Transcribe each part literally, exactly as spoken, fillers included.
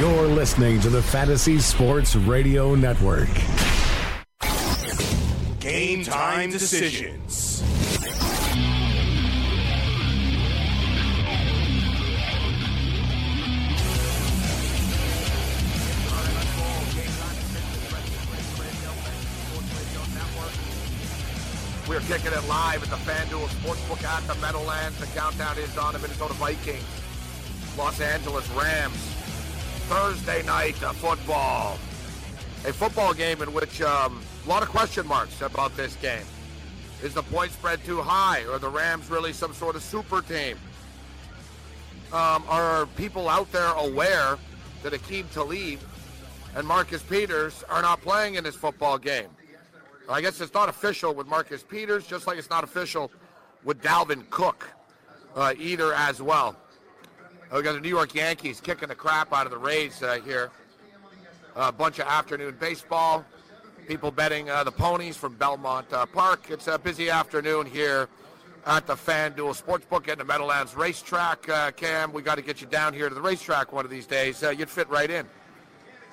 You're listening to the Fantasy Sports Radio Network. Game time decisions. We're kicking it live at the FanDuel Sportsbook at the Meadowlands. The countdown is on. The Minnesota Vikings, Los Angeles Rams. Thursday night uh, football. A football game in which um, a lot of question marks about this game. Is the point spread too high? Are the Rams really some sort of super team? Um, are people out there aware that Akeem Talib and Marcus Peters are not playing in this football game? I guess it's not official with Marcus Peters, just like it's not official with Dalvin Cook uh, either as well. We got the New York Yankees kicking the crap out of the Rays uh, here. A uh, bunch of afternoon baseball. People betting uh, the ponies from Belmont uh, Park. It's a busy afternoon here at the FanDuel Sportsbook at the Meadowlands Racetrack. Uh, Cam, we got to get you down here to the racetrack one of these days. Uh, you'd fit right in.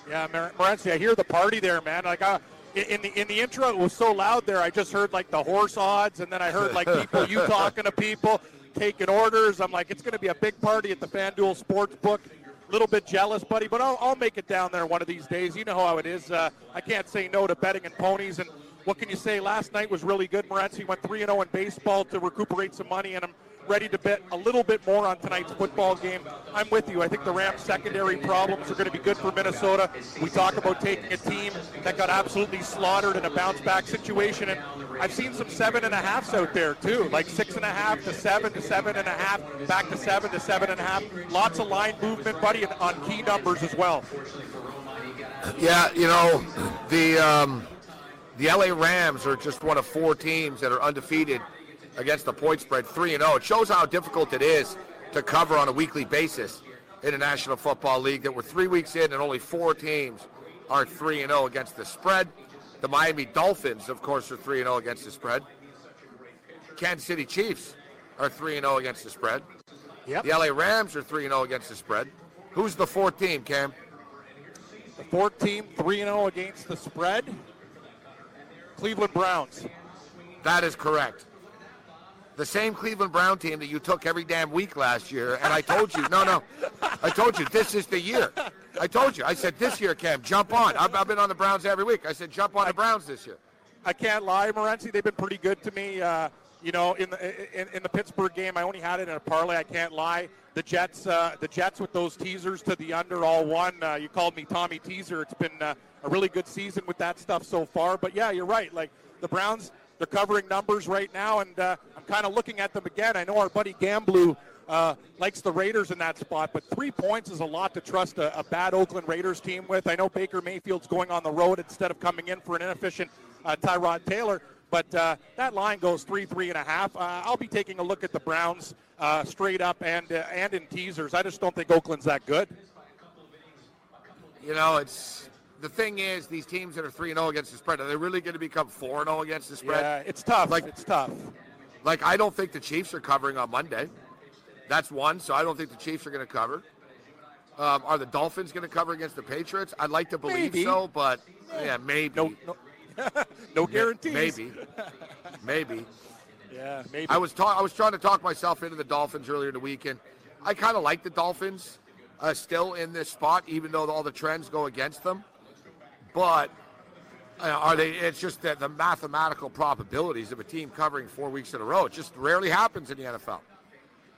Yeah, Morency, I hear the party there, man. Like, uh, in the in the intro, it was so loud there. I just heard like the horse odds, and then I heard like people you talking to people. Taking orders. I'm like, it's going to be a big party at the FanDuel Sportsbook. A little bit jealous, buddy, but I'll, I'll make it down there one of these days. You know how it is. Uh, I can't say no to betting and ponies. And what can you say? Last night was really good. Morency went three and oh in baseball to recuperate some money, and I'm ready to bet a little bit more on tonight's football game. I'm with you. I think the Rams' secondary problems are going to be good for Minnesota. We talk about taking a team that got absolutely slaughtered in a bounce-back situation, and I've seen some seven-and-a-halves out there, too, like six-and-a-half to seven to seven-and-a-half, back to seven to seven-and-a-half. Lots of line movement, buddy, and on key numbers as well. Yeah, you know, the, um, the L A Rams are just one of four teams that are undefeated against the point spread, three and oh. It shows how difficult it is to cover on a weekly basis in the National Football League, that we're three weeks in and only four teams are three and oh against the spread. The Miami Dolphins, of course, are three and oh against the spread. Kansas City Chiefs are three and oh against the spread. Yep. The L A Rams are three and oh against the spread. Who's the fourth team, Cam? The fourth team, three and oh against the spread, Cleveland Browns. That is correct. The same Cleveland Brown team that you took every damn week last year, and I told you, no, no, I told you, this is the year. I told you. I said, this year, Cam, jump on. I've, I've been on the Browns every week. I said, jump on the Browns this year. I can't lie, Morency. They've been pretty good to me. Uh, you know, in the in, in the Pittsburgh game, I only had it in a parlay. I can't lie. The Jets, uh, the Jets with those teasers to the under all one. Uh, you called me Tommy Teaser. It's been uh, a really good season with that stuff so far. But, yeah, you're right. Like, the Browns, they're covering numbers right now, and uh, I'm kind of looking at them again. I know our buddy Gamblew uh, likes the Raiders in that spot, but three points is a lot to trust a, a bad Oakland Raiders team with. I know Baker Mayfield's going on the road instead of coming in for an inefficient uh, Tyrod Taylor, but uh, that line goes three, three and a half. Uh, I'll be taking a look at the Browns uh, straight up and uh, and in teasers. I just don't think Oakland's that good. You know, it's... The thing is, these teams that are three and oh against the spread, are they really going to become four and oh against the spread? Yeah, it's tough. Like, it's tough. Like, I don't think the Chiefs are covering on Monday. That's one, so I don't think the Chiefs are going to cover. Um, are the Dolphins going to cover against the Patriots? I'd like to believe maybe. so, but, yeah, maybe. No, no, no guarantees. Maybe. Maybe. Yeah, maybe. I was, ta- I was trying to talk myself into the Dolphins earlier in the weekend. I kind of like the Dolphins uh, still in this spot, even though all the trends go against them. But uh, are they? It's just that the mathematical probabilities of a team covering four weeks in a row, it just rarely happens in the N F L.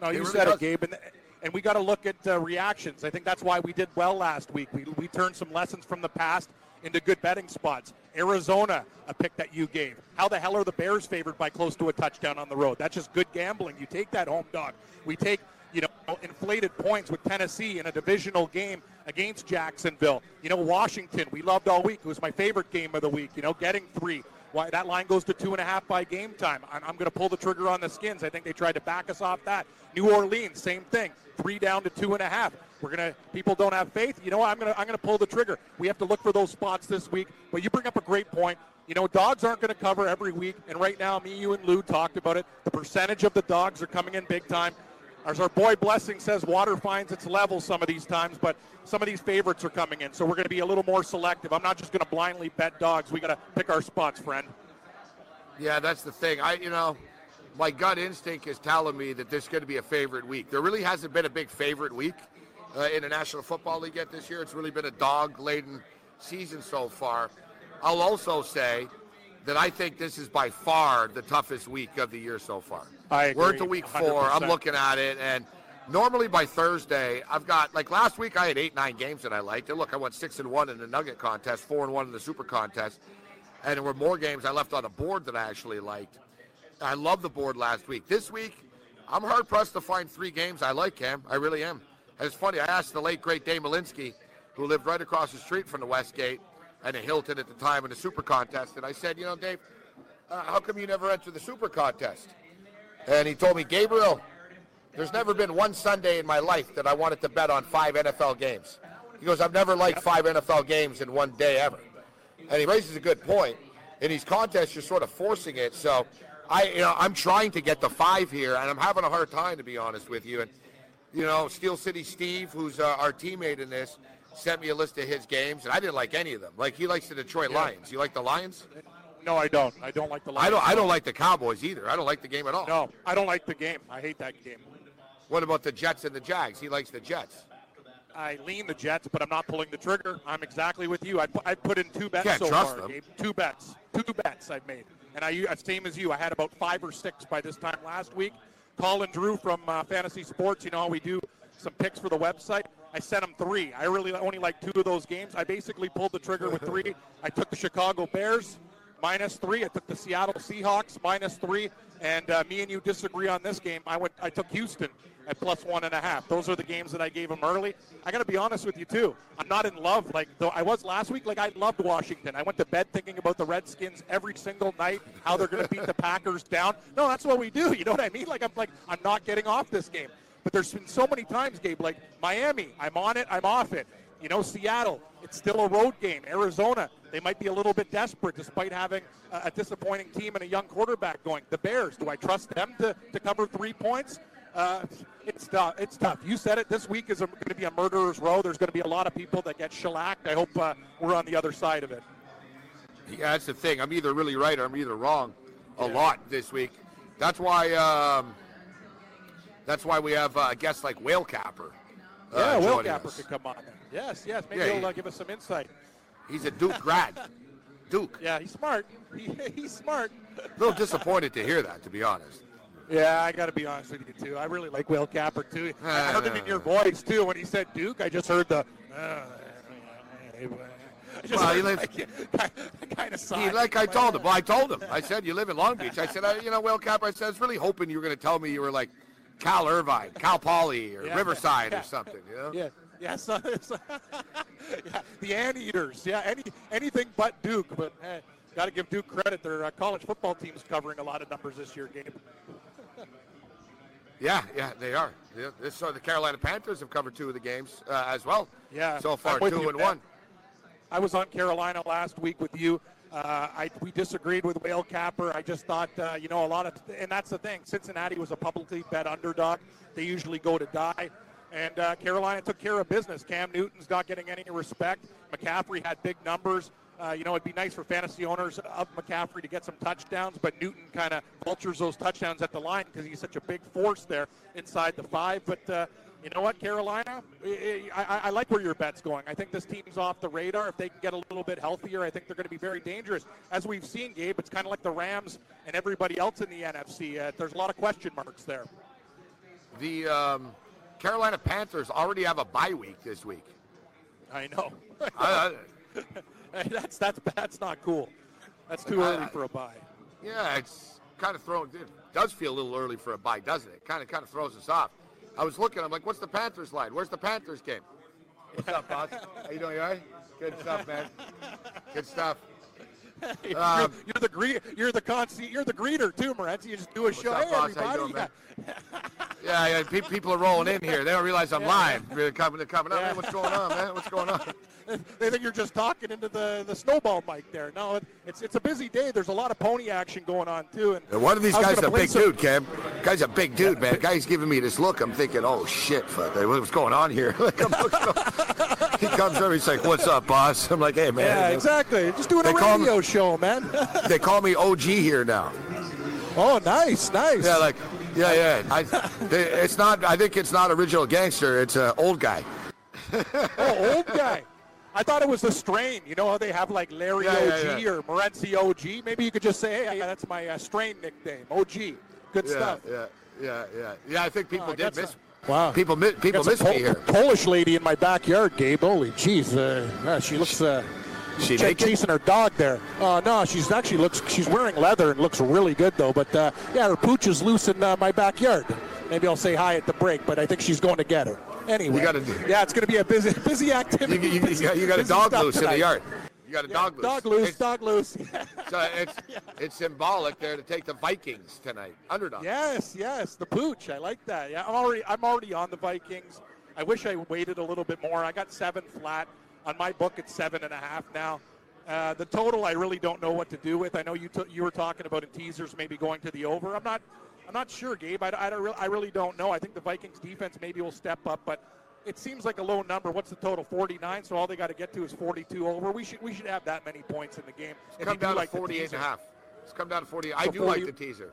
No, you said it, Gabe, and, and we got to look at uh, reactions. I think that's why we did well last week. We we turned some lessons from the past into good betting spots. Arizona, a pick that you gave. How the hell are the Bears favored by close to a touchdown on the road? That's just good gambling. You take that home dog. We take you know, inflated points with Tennessee in a divisional game against Jacksonville. You know, Washington, we loved all week. It was my favorite game of the week, you know, getting three. Why that line goes to two and a half by game time. I'm, I'm going to pull the trigger on the Skins. I think they tried to back us off that. New Orleans, same thing. Three down to two and a half. We're gonna. People don't have faith. You know what? I'm gonna. I'm gonna pull the trigger. We have to look for those spots this week. But you bring up a great point. You know, dogs aren't going to cover every week. And right now, me, you, and Lou talked about it. The percentage of the dogs are coming in big time. As our boy Blessing says, water finds its level some of these times, but some of these favorites are coming in, so we're going to be a little more selective. I'm not just going to blindly bet dogs. We got to pick our spots, friend. Yeah, that's the thing. I, you know, my gut instinct is telling me that this is going to be a favorite week. There really hasn't been a big favorite week uh, in the National Football League yet this year. It's really been a dog-laden season so far. I'll also say that I think this is by far the toughest week of the year so far. I agree. We're into week four. one hundred percent. I'm looking at it, and normally by Thursday, I've got, like last week I had eight, nine games that I liked. And look, I went six and one in the Nugget contest, four and one in the Super contest, and there were more games I left on the board that I actually liked. I love the board last week. This week, I'm hard pressed to find three games I like, Cam. I really am. And it's funny. I asked the late great Dave Malinsky, who lived right across the street from the Westgate and a Hilton at the time in the Super Contest. And I said, you know, Dave, uh, how come you never enter the Super Contest? And he told me, Gabriel, there's never been one Sunday in my life that I wanted to bet on five N F L games. He goes, I've never liked five N F L games in one day ever. And he raises a good point. In these contests, you're sort of forcing it. So I, you know, I'm trying to get to five here, and I'm having a hard time, to be honest with you. And, you know, Steel City Steve, who's uh, our teammate in this, sent me a list of his games, and I didn't like any of them. Like, he likes the Detroit yeah. Lions. You like the Lions? No, I don't. I don't like the Lions. I don't, I don't like the Cowboys either. I don't like the game at all. No, I don't like the game. I hate that game. What about the Jets and the Jags? He likes the Jets. I lean the Jets, but I'm not pulling the trigger. I'm exactly with you. I, pu- I put in two bets Can't so trust far, them. Gabe. Two bets. Two bets I've made. And I, same as you, I had about five or six by this time last week. Colin Drew from uh, Fantasy Sports, you know how we do some picks for the website. I sent him three. I really only like two of those games. I basically pulled the trigger with three. I took the Chicago Bears, minus three. I took the Seattle Seahawks, minus three. And uh, me and you disagree on this game. I went. I took Houston at plus one and a half. Those are the games that I gave him early. I got to be honest with you, too. I'm not in love. Like, though I was last week, like, I loved Washington. I went to bed thinking about the Redskins every single night, how they're going to beat the Packers down. No, that's what we do. You know what I mean? Like, I'm like, I'm not getting off this game. But there's been so many times, Gabe, like Miami, I'm on it, I'm off it. You know, Seattle, it's still a road game. Arizona, they might be a little bit desperate despite having a, a disappointing team and a young quarterback going. The Bears, do I trust them to, to cover three points? Uh, it's tough. It's tough. You said it. This week is going to be a murderer's row. There's going to be a lot of people that get shellacked. I hope uh, we're on the other side of it. Yeah, that's the thing. I'm either really right or I'm either wrong a yeah. lot this week. That's why... Um, That's why we have uh, guests like Whale Capper. Uh, yeah, Whale Capper us. could come on there. Yes, yes. Maybe yeah, he'll uh, give us some insight. He's a Duke grad. Duke. Yeah, he's smart. He, he's smart. A little disappointed to hear that, to be honest. Yeah, I got to be honest with you, too. I really like Whale Capper, too. Uh, I heard it in your voice, too, when he said Duke. I just heard the... Uh, I just well, he lives, I, I kind of saw he, Like I told him. Well, I told him. I said, you live in Long Beach. I said, I, you know, Whale Capper, I said, I was really hoping you were going to tell me you were like, Cal Irvine, Cal Poly, or yeah, Riverside, yeah, yeah. or something, you know? Yeah, yeah, so, so, yeah. The Anteaters, yeah, any anything but Duke, but hey, got to give Duke credit. Their uh, college football team's covering a lot of numbers this year, Gabe. yeah, yeah, they are. Yeah, this, so the Carolina Panthers have covered two of the games uh, as well. Yeah, so far, two you, and Matt. one. I was on Carolina last week with you. Uh, I, we disagreed with Whale Capper. I just thought, uh, you know, a lot of, and that's the thing. Cincinnati was a publicly bet underdog. They usually go to die. And uh, Carolina took care of business. Cam Newton's not getting any respect. McCaffrey had big numbers. Uh, you know, it'd be nice for fantasy owners of McCaffrey to get some touchdowns, but Newton kind of vultures those touchdowns at the line because he's such a big force there inside the five. But, uh, you know what, Carolina, I, I, I like where your bet's going. I think this team's off the radar. If they can get a little bit healthier, I think they're going to be very dangerous. As we've seen, Gabe, it's kind of like the Rams and everybody else in the N F C. Uh, there's a lot of question marks there. The um, Carolina Panthers already have a bye week this week. I know. I, I, that's, that's, that's not cool. That's too I, early I, for a bye. Yeah, it's kind of throwing – it does feel a little early for a bye, doesn't it? Kind of kind of throws us off. I was looking. I'm like, what's the Panthers line? Where's the Panthers game? What's up, boss? How you doing? You all right? Good stuff, man. Good stuff. Um, you're, you're the gre- You're the concierge. You're the greeter too, Morenzi. You just do a show. What's up, boss? Hey, how you doing, man? yeah, yeah. Pe- people are rolling in here. They don't realize I'm yeah. live. They're coming, they're coming up. Yeah. Hey, what's going on, man? What's going on? They think you're just talking into the, the snowball mic there. No, it, it's it's a busy day. There's a lot of pony action going on too. And one of these guys is a big some... dude, Cam. Guy's a big dude, yeah. man. Guy's giving me this look. I'm thinking, oh shit, fuck. What's going on here? like, I'm He comes over, he's like, what's up, boss? I'm like, hey, man. Yeah, exactly. Just doing a radio me, show, man. They call me O G here now. Oh, nice, nice. Yeah, like, yeah, yeah. I, they, it's not, I think it's not original gangster. It's an uh, old guy. oh, old guy. I thought it was the strain. You know how they have, like, Larry yeah, O G yeah, yeah. or Morenzi O G? Maybe you could just say, hey, that's my uh, strain nickname, O G. Good yeah, stuff. Yeah, yeah, yeah. Yeah, I think people oh, did miss not- Wow. People, people miss Pol- me here. Polish lady in my backyard, Gabe. Holy jeez. Uh, yeah, she looks uh, she ch- chasing her dog there. Uh, no, she's actually looks. She's wearing leather and looks really good, though. But, uh, yeah, her pooch is loose in uh, my backyard. Maybe I'll say hi at the break, but I think she's going to get her. Anyway. You gotta, yeah, it's going to be a busy busy activity. You, you, busy, you got a dog loose tonight. In the yard. You got a yeah, dog loose. Dog loose, it's, dog loose. so it's yeah. it's symbolic there to take the Vikings tonight. Underdog. Yes, yes, the pooch. I like that. Yeah, I'm already I'm already on the Vikings. I wish I waited a little bit more. I got seven flat on my book at seven and a half now. Uh, the total I really don't know what to do with. I know you t- you were talking about in teasers maybe going to the over. I'm not I'm not sure, Gabe. I I, don't, I really don't know. I think the Vikings defense maybe will step up, but. It seems like a low number. What's the total? forty-nine. So all they got to get to is forty-two over. We should we should have that many points in the game. It's come down to forty-eight and a half. It's come down to forty. I do like the teaser.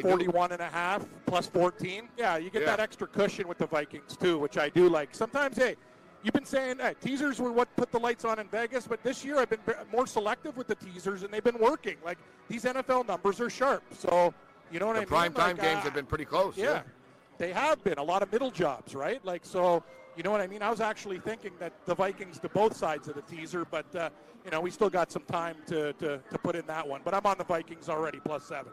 forty-one and a half plus fourteen. Yeah, you get that extra cushion with the Vikings too, which I do like. Sometimes, hey, you've been saying hey, teasers were what put the lights on in Vegas, but this year I've been more selective with the teasers, and they've been working. Like these N F L numbers are sharp. So you know what I mean? The prime time games have been pretty close. Yeah. They have been a lot of middle jobs, right? Like, so, you know what I mean? I was actually thinking that the Vikings to both sides of the teaser, but, uh, you know, we still got some time to, to, to put in that one. But I'm on the Vikings already, plus seven.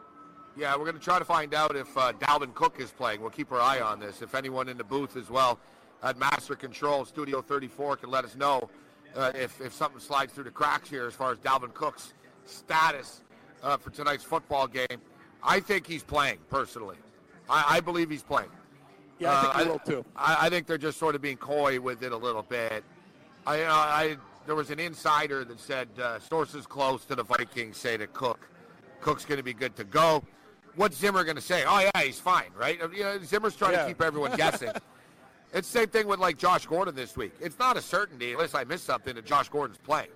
Yeah, we're going to try to find out if uh, Dalvin Cook is playing. We'll keep our eye on this. If anyone in the booth as well at Master Control, Studio thirty-four, can let us know uh, if, if something slides through the cracks here as far as Dalvin Cook's status uh, for tonight's football game. I think he's playing, personally. I, I believe he's playing. Yeah, I think he uh, will too. I, I think they're just sort of being coy with it a little bit. I, I there was an insider that said uh, sources close to the Vikings say that Cook, Cook's going to be good to go. What's Zimmer going to say? Oh yeah, he's fine, right? You know, Zimmer's trying yeah. to keep everyone guessing. It's the same thing with like Josh Gordon this week. It's not a certainty unless I miss something that Josh Gordon's playing.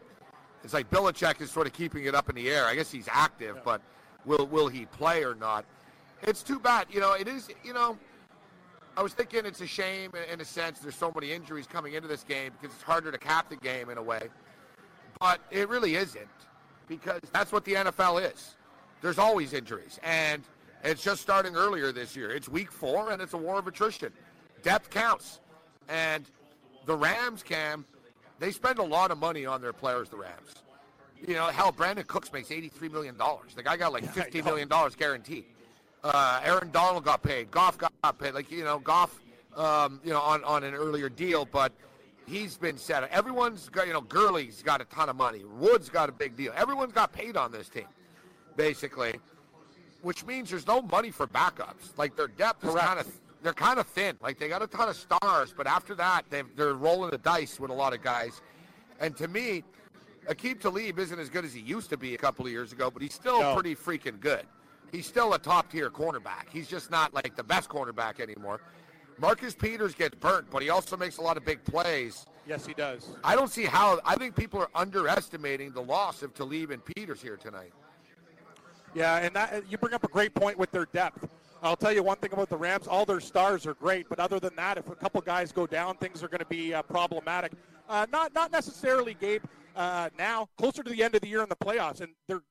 It's like Belichick is sort of keeping it up in the air. I guess he's active, yeah. but will will he play or not? It's too bad. You know, it is, you know, I was thinking it's a shame in a sense there's so many injuries coming into this game because it's harder to cap the game in a way. But it really isn't because that's what the N F L is. There's always injuries. And it's just starting earlier this year. It's week four, and it's a war of attrition. Depth counts. And the Rams, Cam, they spend a lot of money on their players, the Rams. You know, hell, Brandon Cooks makes eighty-three million dollars. The guy got like fifteen million dollars guaranteed. Uh, Aaron Donald got paid. Goff got paid. Like, you know, Goff, um, you know, on, on an earlier deal, but he's been set up. Everyone's got, you know, Gurley's got a ton of money. Woods got a big deal. Everyone's got paid on this team, basically, which means there's no money for backups. Like, their depth is kind of, they're kind of thin. Like, they got a ton of stars, but after that, they're rolling the dice with a lot of guys. And to me, Akeem Talib isn't as good as he used to be a couple of years ago, but he's still no. pretty freaking good. He's still a top-tier cornerback. He's just not, like, the best cornerback anymore. Marcus Peters gets burnt, but he also makes a lot of big plays. Yes, he does. I don't see how – I think people are underestimating the loss of Talib and Peters here tonight. Yeah, and that, you bring up a great point with their depth. I'll tell you one thing about the Rams. All their stars are great, but other than that, if a couple guys go down, things are going to be uh, problematic. Uh, not not necessarily, Gabe, uh, now, closer to the end of the year in the playoffs, and they're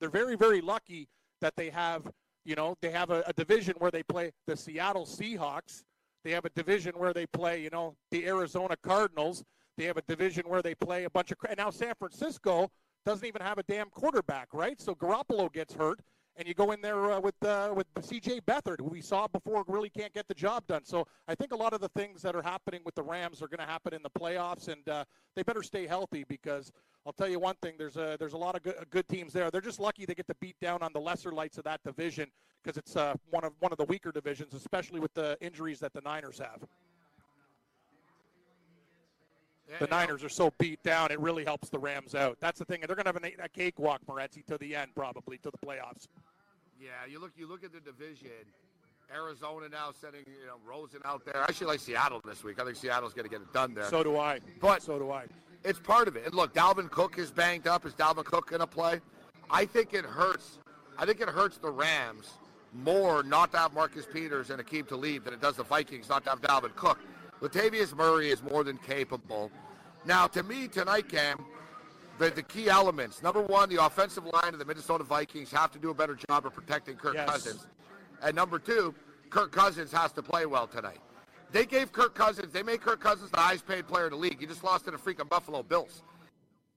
they're very, very lucky – that they have, you know, they have a, a division where they play the Seattle Seahawks. They have a division where they play, you know, the Arizona Cardinals. They have a division where they play a bunch of – and now San Francisco doesn't even have a damn quarterback, right? So Garoppolo gets hurt, and you go in there uh, with uh, with C J Beathard, who we saw before really can't get the job done. So I think a lot of the things that are happening with the Rams are going to happen in the playoffs, and uh, they better stay healthy, because I'll tell you one thing, there's a, there's a lot of good, good teams there. They're just lucky they get to beat down on the lesser lights of that division, because it's uh, one of one of the weaker divisions, especially with the injuries that the Niners have. The Niners are so beat down, it really helps the Rams out. That's the thing. They're going to have a, a cakewalk, Morency, to the end, probably, to the playoffs. Yeah, you look you look at the division. Arizona now sending, you know, Rosen out there. I actually like Seattle this week. I think Seattle's going to get it done there. So do I. But so do I. It's part of it. And, look, Dalvin Cook is banged up. Is Dalvin Cook going to play? I think it hurts. I think it hurts the Rams more not to have Marcus Peters and Akeem Talib than it does the Vikings not to have Dalvin Cook. Latavius Murray is more than capable. Now, to me, tonight, Cam, the, the key elements. Number one, the offensive line of the Minnesota Vikings have to do a better job of protecting Kirk yes. Cousins. And number two, Kirk Cousins has to play well tonight. They gave Kirk Cousins, they made Kirk Cousins the highest paid player in the league. He just lost to the freaking Buffalo Bills.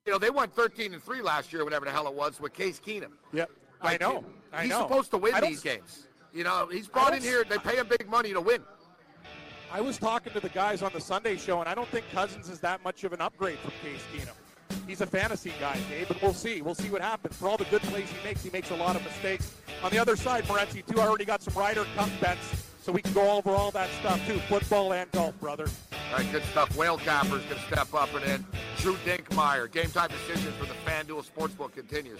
You know, they won thirteen and three last year, whatever the hell it was, with Case Keenum. Yep, like, I know. I he's know. supposed to win these games. You know, he's brought in here, they pay him big money to win. I was talking to the guys on the Sunday show, and I don't think Cousins is that much of an upgrade from Case Keenum. He's a fantasy guy, Dave, but we'll see. We'll see what happens. For all the good plays he makes, he makes a lot of mistakes. On the other side, Morency, too, I already got some Ryder Cup bets, so we can go over all that stuff, too, football and golf, brother. All right, good stuff. Whale Capper's going to step up and in. Drew Dinkmeyer. Game time decisions for the FanDuel Sportsbook continues.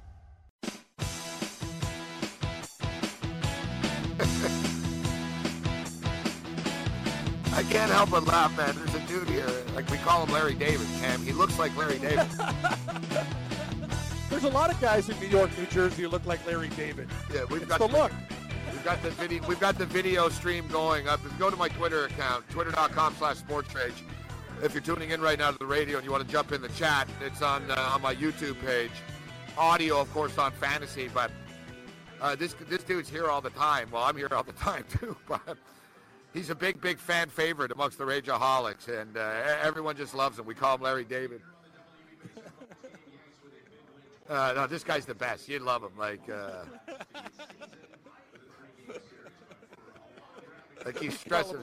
I can't help but laugh, man. There's a dude here, like we call him Larry David, Cam. He looks like Larry David. There's a lot of guys in New York, New Jersey who look like Larry David. Yeah, we've it's got the look. We've got the video. We've got the video stream going up. If you go to my Twitter account, twitter dot com slash sports rage. If you're tuning in right now to the radio and you want to jump in the chat, it's on uh, on my YouTube page. Audio, of course, on Fantasy, but uh, this this dude's here all the time. Well, I'm here all the time too, but. He's a big, big fan favorite amongst the Rageaholics, and uh, everyone just loves him. We call him Larry David. Uh, no, this guy's the best. You'd love him. Like, uh, like he's stressing.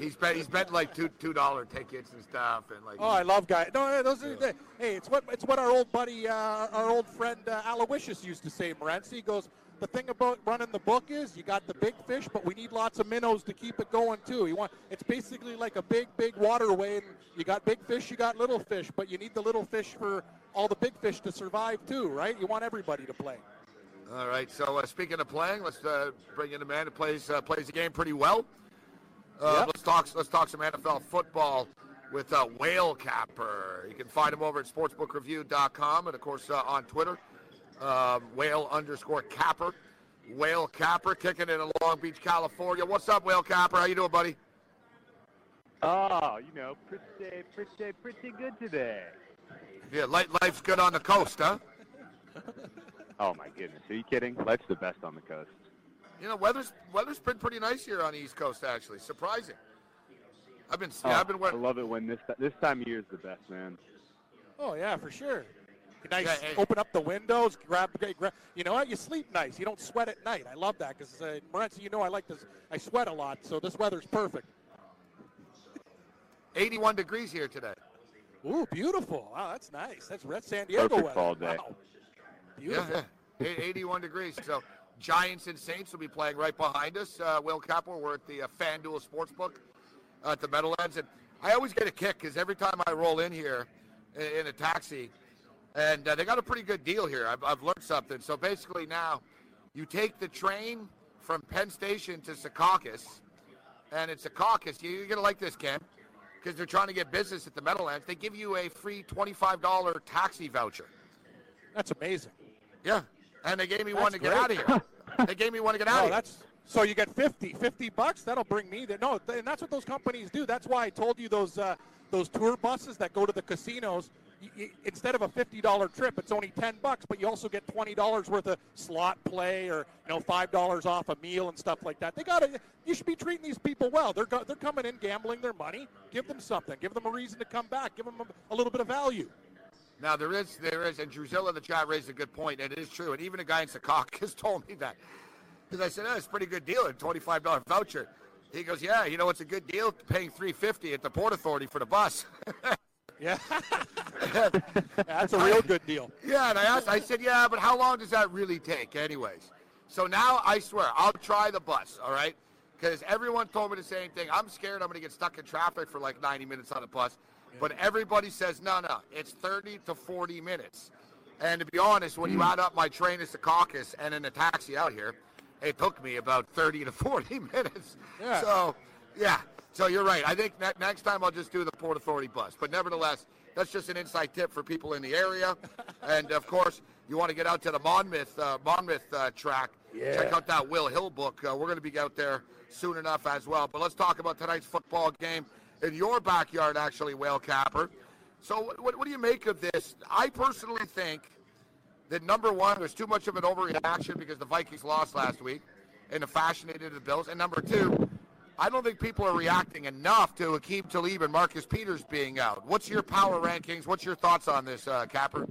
He's bet. He's betting like two, two dollar tickets and stuff, and like. Oh, I love guys. No, those are. The, hey, it's what it's what our old buddy, uh, our old friend uh, Aloysius used to say. Morency, he goes. The thing about running the book is you got the big fish, but we need lots of minnows to keep it going too. You want it's basically like a big, big waterway, and you got big fish, you got little fish, but you need the little fish for all the big fish to survive too, right? You want everybody to play. All right. So uh, speaking of playing, let's uh, bring in a man who plays uh, plays the game pretty well. Uh, yep. Let's talk. Let's talk some N F L football with uh, Whale Capper. You can find him over at sportsbook review dot com and of course uh, on Twitter. Um, whale underscore Capper. Whale Capper kicking it in Long Beach, California. What's up, Whale Capper? How you doing, buddy? Oh, you know, pretty, pretty, pretty good today. Yeah, light, life's good on the coast, huh? Oh, my goodness. Are you kidding? Life's the best on the coast. You know, weather's weather's been pretty nice here on the East Coast, actually. Surprising. I've been, oh, I've been wearing... I love it when this, this time of year is the best, man. Oh, yeah, for sure. Nice. Yeah, hey. Open up the windows. Grab, grab. You know what? You sleep nice. You don't sweat at night. I love that because, uh, Morency, you know I like this. I sweat a lot, so this weather's perfect. eighty-one degrees here today. Ooh, beautiful. Wow, that's nice. That's red San Diego perfect weather. Fall day. Wow. Beautiful. Yeah, yeah. eighty-one degrees. So Giants and Saints will be playing right behind us. Uh, Will Capel, we're at the uh, FanDuel Sportsbook uh, at the Meadowlands. And I always get a kick because every time I roll in here in, in a taxi, and uh, they got a pretty good deal here. I've, I've learned something. So basically now you take the train from Penn Station to Secaucus, and at Secaucus, you, you're going to like this, Ken, because they're trying to get business at the Meadowlands. They give you a free twenty-five dollars taxi voucher. That's amazing. Yeah. and they gave me that's one to great. Get out of here. They gave me one to get out no, of here. That's, so you get fifty bucks, that'll bring me there. No, and that's what those companies do. That's why I told you those uh, those tour buses that go to the casinos, you, you, instead of a fifty dollar trip, it's only ten bucks, but you also get twenty dollars worth of slot play or you know five dollars off a meal and stuff like that. They gotta, you should be treating these people well. They're, go, they're coming in gambling their money. Give them something. Give them a reason to come back. Give them a, a little bit of value. Now, there is, there is, and Drusilla in the chat raised a good point, and it is true, and even a guy in Secaucus told me that. Because I said, oh, it's a pretty good deal, a twenty-five dollar voucher. He goes, yeah, you know, it's a good deal paying three fifty at the Port Authority for the bus. Yeah. That's a real good deal. Yeah, and I asked, I said, yeah, but how long does that really take anyways? So now, I swear, I'll try the bus, all right? Because everyone told me the same thing. I'm scared I'm going to get stuck in traffic for like ninety minutes on a bus. But everybody says, no, no, it's thirty to forty minutes. And to be honest, when you add up my train to Secaucus and in a taxi out here, it took me about thirty to forty minutes. Yeah. So, yeah, so you're right. I think that next time I'll just do the Port Authority bus. But nevertheless, that's just an inside tip for people in the area. And, of course, you want to get out to the Monmouth uh, Monmouth uh, track. Yeah. Check out that Will Hill book. Uh, we're going to be out there soon enough as well. But let's talk about tonight's football game. In your backyard, actually, Whale Capper. So what, what do you make of this? I personally think that, number one, there's too much of an overreaction because the Vikings lost last week and the fashion they did to the Bills. And, number two, I don't think people are reacting enough to Akeem Talib and Marcus Peters being out. What's your power rankings? What's your thoughts on this, uh, Capper?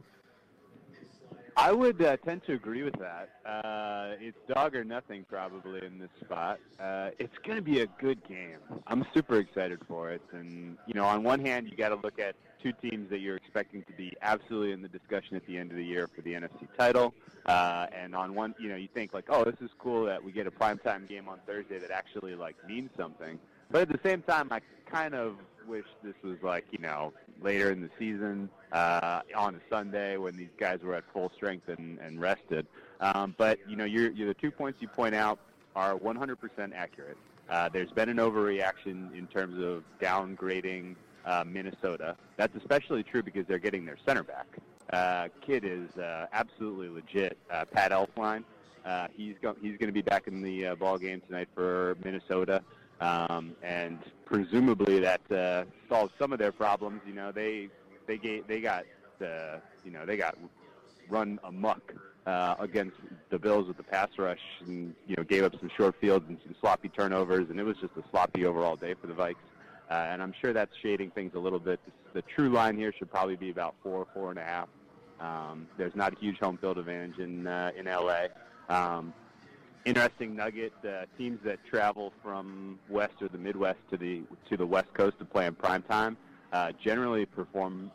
I would uh, tend to agree with that. Uh, it's dog or nothing probably in this spot. Uh, it's going to be a good game. I'm super excited for it. And, you know, on one hand, you got to look at two teams that you're expecting to be absolutely in the discussion at the end of the year for the N F C title. Uh, and on one, you know, you think like, oh, this is cool that we get a primetime game on Thursday that actually, like, means something. But at the same time, I kind of wish this was like, you know, later in the season uh, on a Sunday when these guys were at full strength and, and rested. Um, but, you know, you're, you're the two points you point out are one hundred percent accurate. Uh, there's been an overreaction in terms of downgrading uh, Minnesota. That's especially true because they're getting their center back. Uh, kid is uh, absolutely legit. Uh, Pat Elflein, uh, he's, go- he's going to be back in the uh, ball game tonight for Minnesota. Um, and presumably that uh, solves some of their problems. You know, they they gave, they got uh, you know they got run amok uh, against the Bills with the pass rush, and you know gave up some short fields and some sloppy turnovers, and it was just a sloppy overall day for the Vikes. Uh, and I'm sure that's shading things a little bit. The true line here should probably be about four, four and a half. Um, there's not a huge home field advantage in uh, in L A. Um, Interesting nugget, uh, teams that travel from west or the Midwest to the to the West Coast to play in primetime uh, generally perform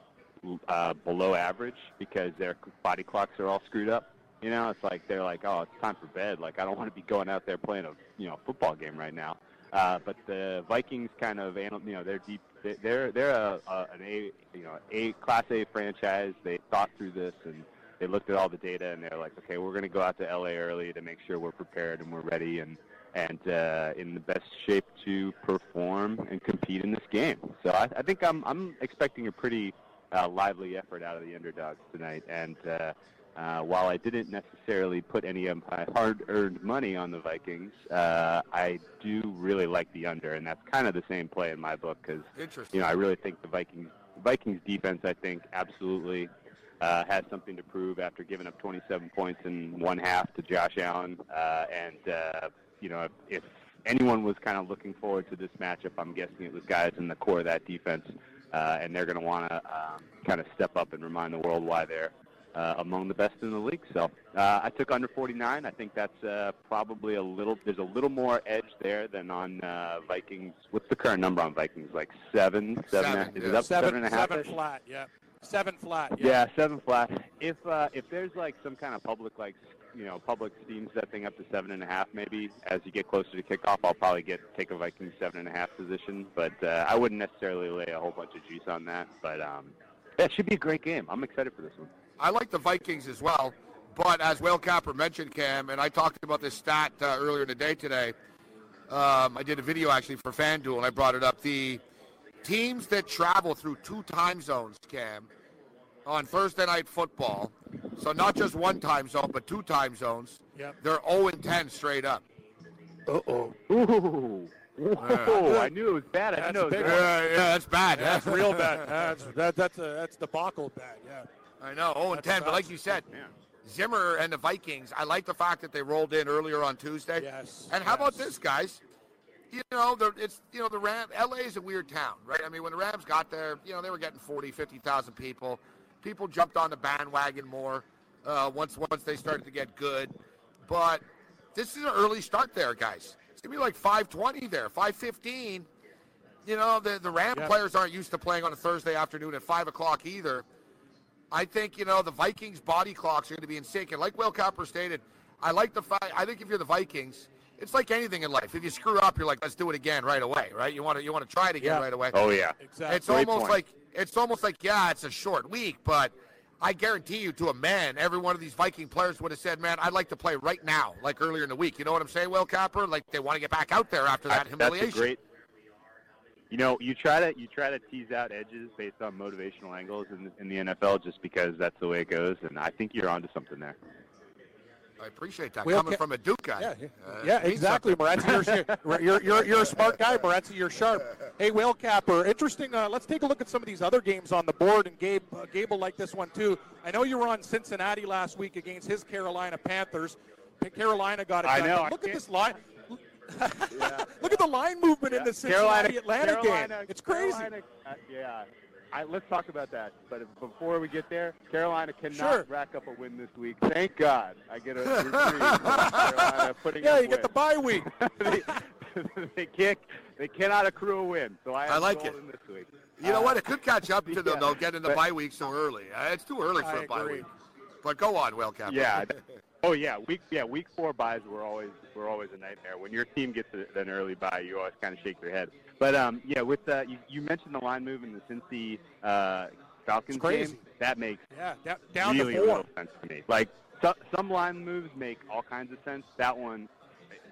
uh, below average because their body clocks are all screwed up. You know, it's like they're like, oh, it's time for bed. Like, I don't want to be going out there playing a you know football game right now. Uh, but the Vikings kind of, you know, they're deep. They're they're a, a an A you know a Class A franchise. They thought through this and they looked at all the data, and they're like, okay, we're going to go out to L A early to make sure we're prepared and we're ready and and uh, in the best shape to perform and compete in this game. So I, I think I'm I'm expecting a pretty uh, lively effort out of the underdogs tonight. And uh, uh, while I didn't necessarily put any of my hard-earned money on the Vikings, uh, I do really like the under, and that's kind of the same play in my book because you know I really think the Vikings the Vikings defense I think absolutely. Uh, has something to prove after giving up twenty-seven points in one half to Josh Allen. Uh, and, uh, you know, if, if anyone was kind of looking forward to this matchup, I'm guessing it was guys in the core of that defense. Uh, and they're going to want to um, kind of step up and remind the world why they're uh, among the best in the league. So uh, I took under forty-nine. I think that's uh, probably a little – there's a little more edge there than on uh, Vikings. What's the current number on Vikings? Like seven? Seven, seven is yeah. it up seven, seven and a half? Seven flat, yeah. Seven flat. Yeah, yeah seven flat. If uh, if there's like some kind of public, like you know, public steam stepping up to seven and a half, maybe as you get closer to kickoff, I'll probably get take a Vikings seven and a half position. But uh, I wouldn't necessarily lay a whole bunch of juice on that. But um, that should be a great game. I'm excited for this one. I like the Vikings as well, but as Whale Capper mentioned, Cam, and I talked about this stat uh, earlier in the day today. Um, I did a video actually for FanDuel, and I brought it up. The teams that travel through two time zones, Cam, on Thursday night football So not just one time zone, but two time zones. Yep. They're zero and ten straight up. Uh-oh. Ooh. Oh, I knew it was bad. I know. Yeah, yeah, that's bad. Yeah, that's real bad. That's that, that's a, that's debacle bad. Yeah. I know. zero and ten, but like you said, man. Zimmer and the Vikings. I like the fact that they rolled in earlier on Tuesday. Yes. And how yes. about this, guys? You know, it's you know the Ram. L A is a weird town, right? I mean, when the Rams got there, you know, they were getting forty, fifty thousand people. People jumped on the bandwagon more uh, once once they started to get good. But this is an early start there, guys. It's gonna be like five twenty there, five fifteen. You know, the the Ram yeah. players aren't used to playing on a Thursday afternoon at five o'clock either. I think, you know, the Vikings' body clocks are going to be in sync. And like Will Cowper stated, I like the fact, I think if you're the Vikings, it's like anything in life. If you screw up, you're like, let's do it again right away, right? You want to you want to try it again yeah. right away. Oh, yeah. Exactly. It's Great almost point. like, it's almost like, yeah, it's a short week, but I guarantee you to a man, every one of these Viking players would have said, man, I'd like to play right now, like earlier in the week. You know what I'm saying, Will Cowper? Like they want to get back out there after that I, humiliation. That's a great. You know, you try to you try to tease out edges based on motivational angles in, in the N F L just because that's the way it goes, and I think you're onto something there. I appreciate that. Well, coming okay. from a Duke guy. Yeah, uh, yeah exactly, Morency. You're, you're, you're, you're a smart guy, Morency. You're sharp. Hey, Whale Capper, interesting. Uh, let's take a look at some of these other games on the board, and Gabe uh, Gabe will like this one too. I know you were on Cincinnati last week against his Carolina Panthers. Carolina got it done. I know. Look I at can't... this line. yeah, Look yeah. at the line movement yeah. in the Cincinnati Atlanta game. Carolina, it's crazy. Carolina, uh, yeah, I, let's talk about that. But if, before we get there, Carolina cannot sure. rack up a win this week. Thank God, I get a reprieve. Carolina putting yeah, up you win. Get the bye week. they, they kick. They cannot accrue a win. So I, I like it. This week. You uh, know what? It could catch up to yeah, them. They'll get in the but, bye week so early. Uh, it's too early for I a bye agree. week. But go on, Will Capper. Yeah. Oh yeah, week yeah week four buys were always were always a nightmare. When your team gets a, an early buy, you always kind of shake your head. But um, yeah, with the, you, you mentioned the line move in the Cincy uh, Falcons game. That makes yeah down, down really to four. little sense to me. Like so, some line moves make all kinds of sense. That one,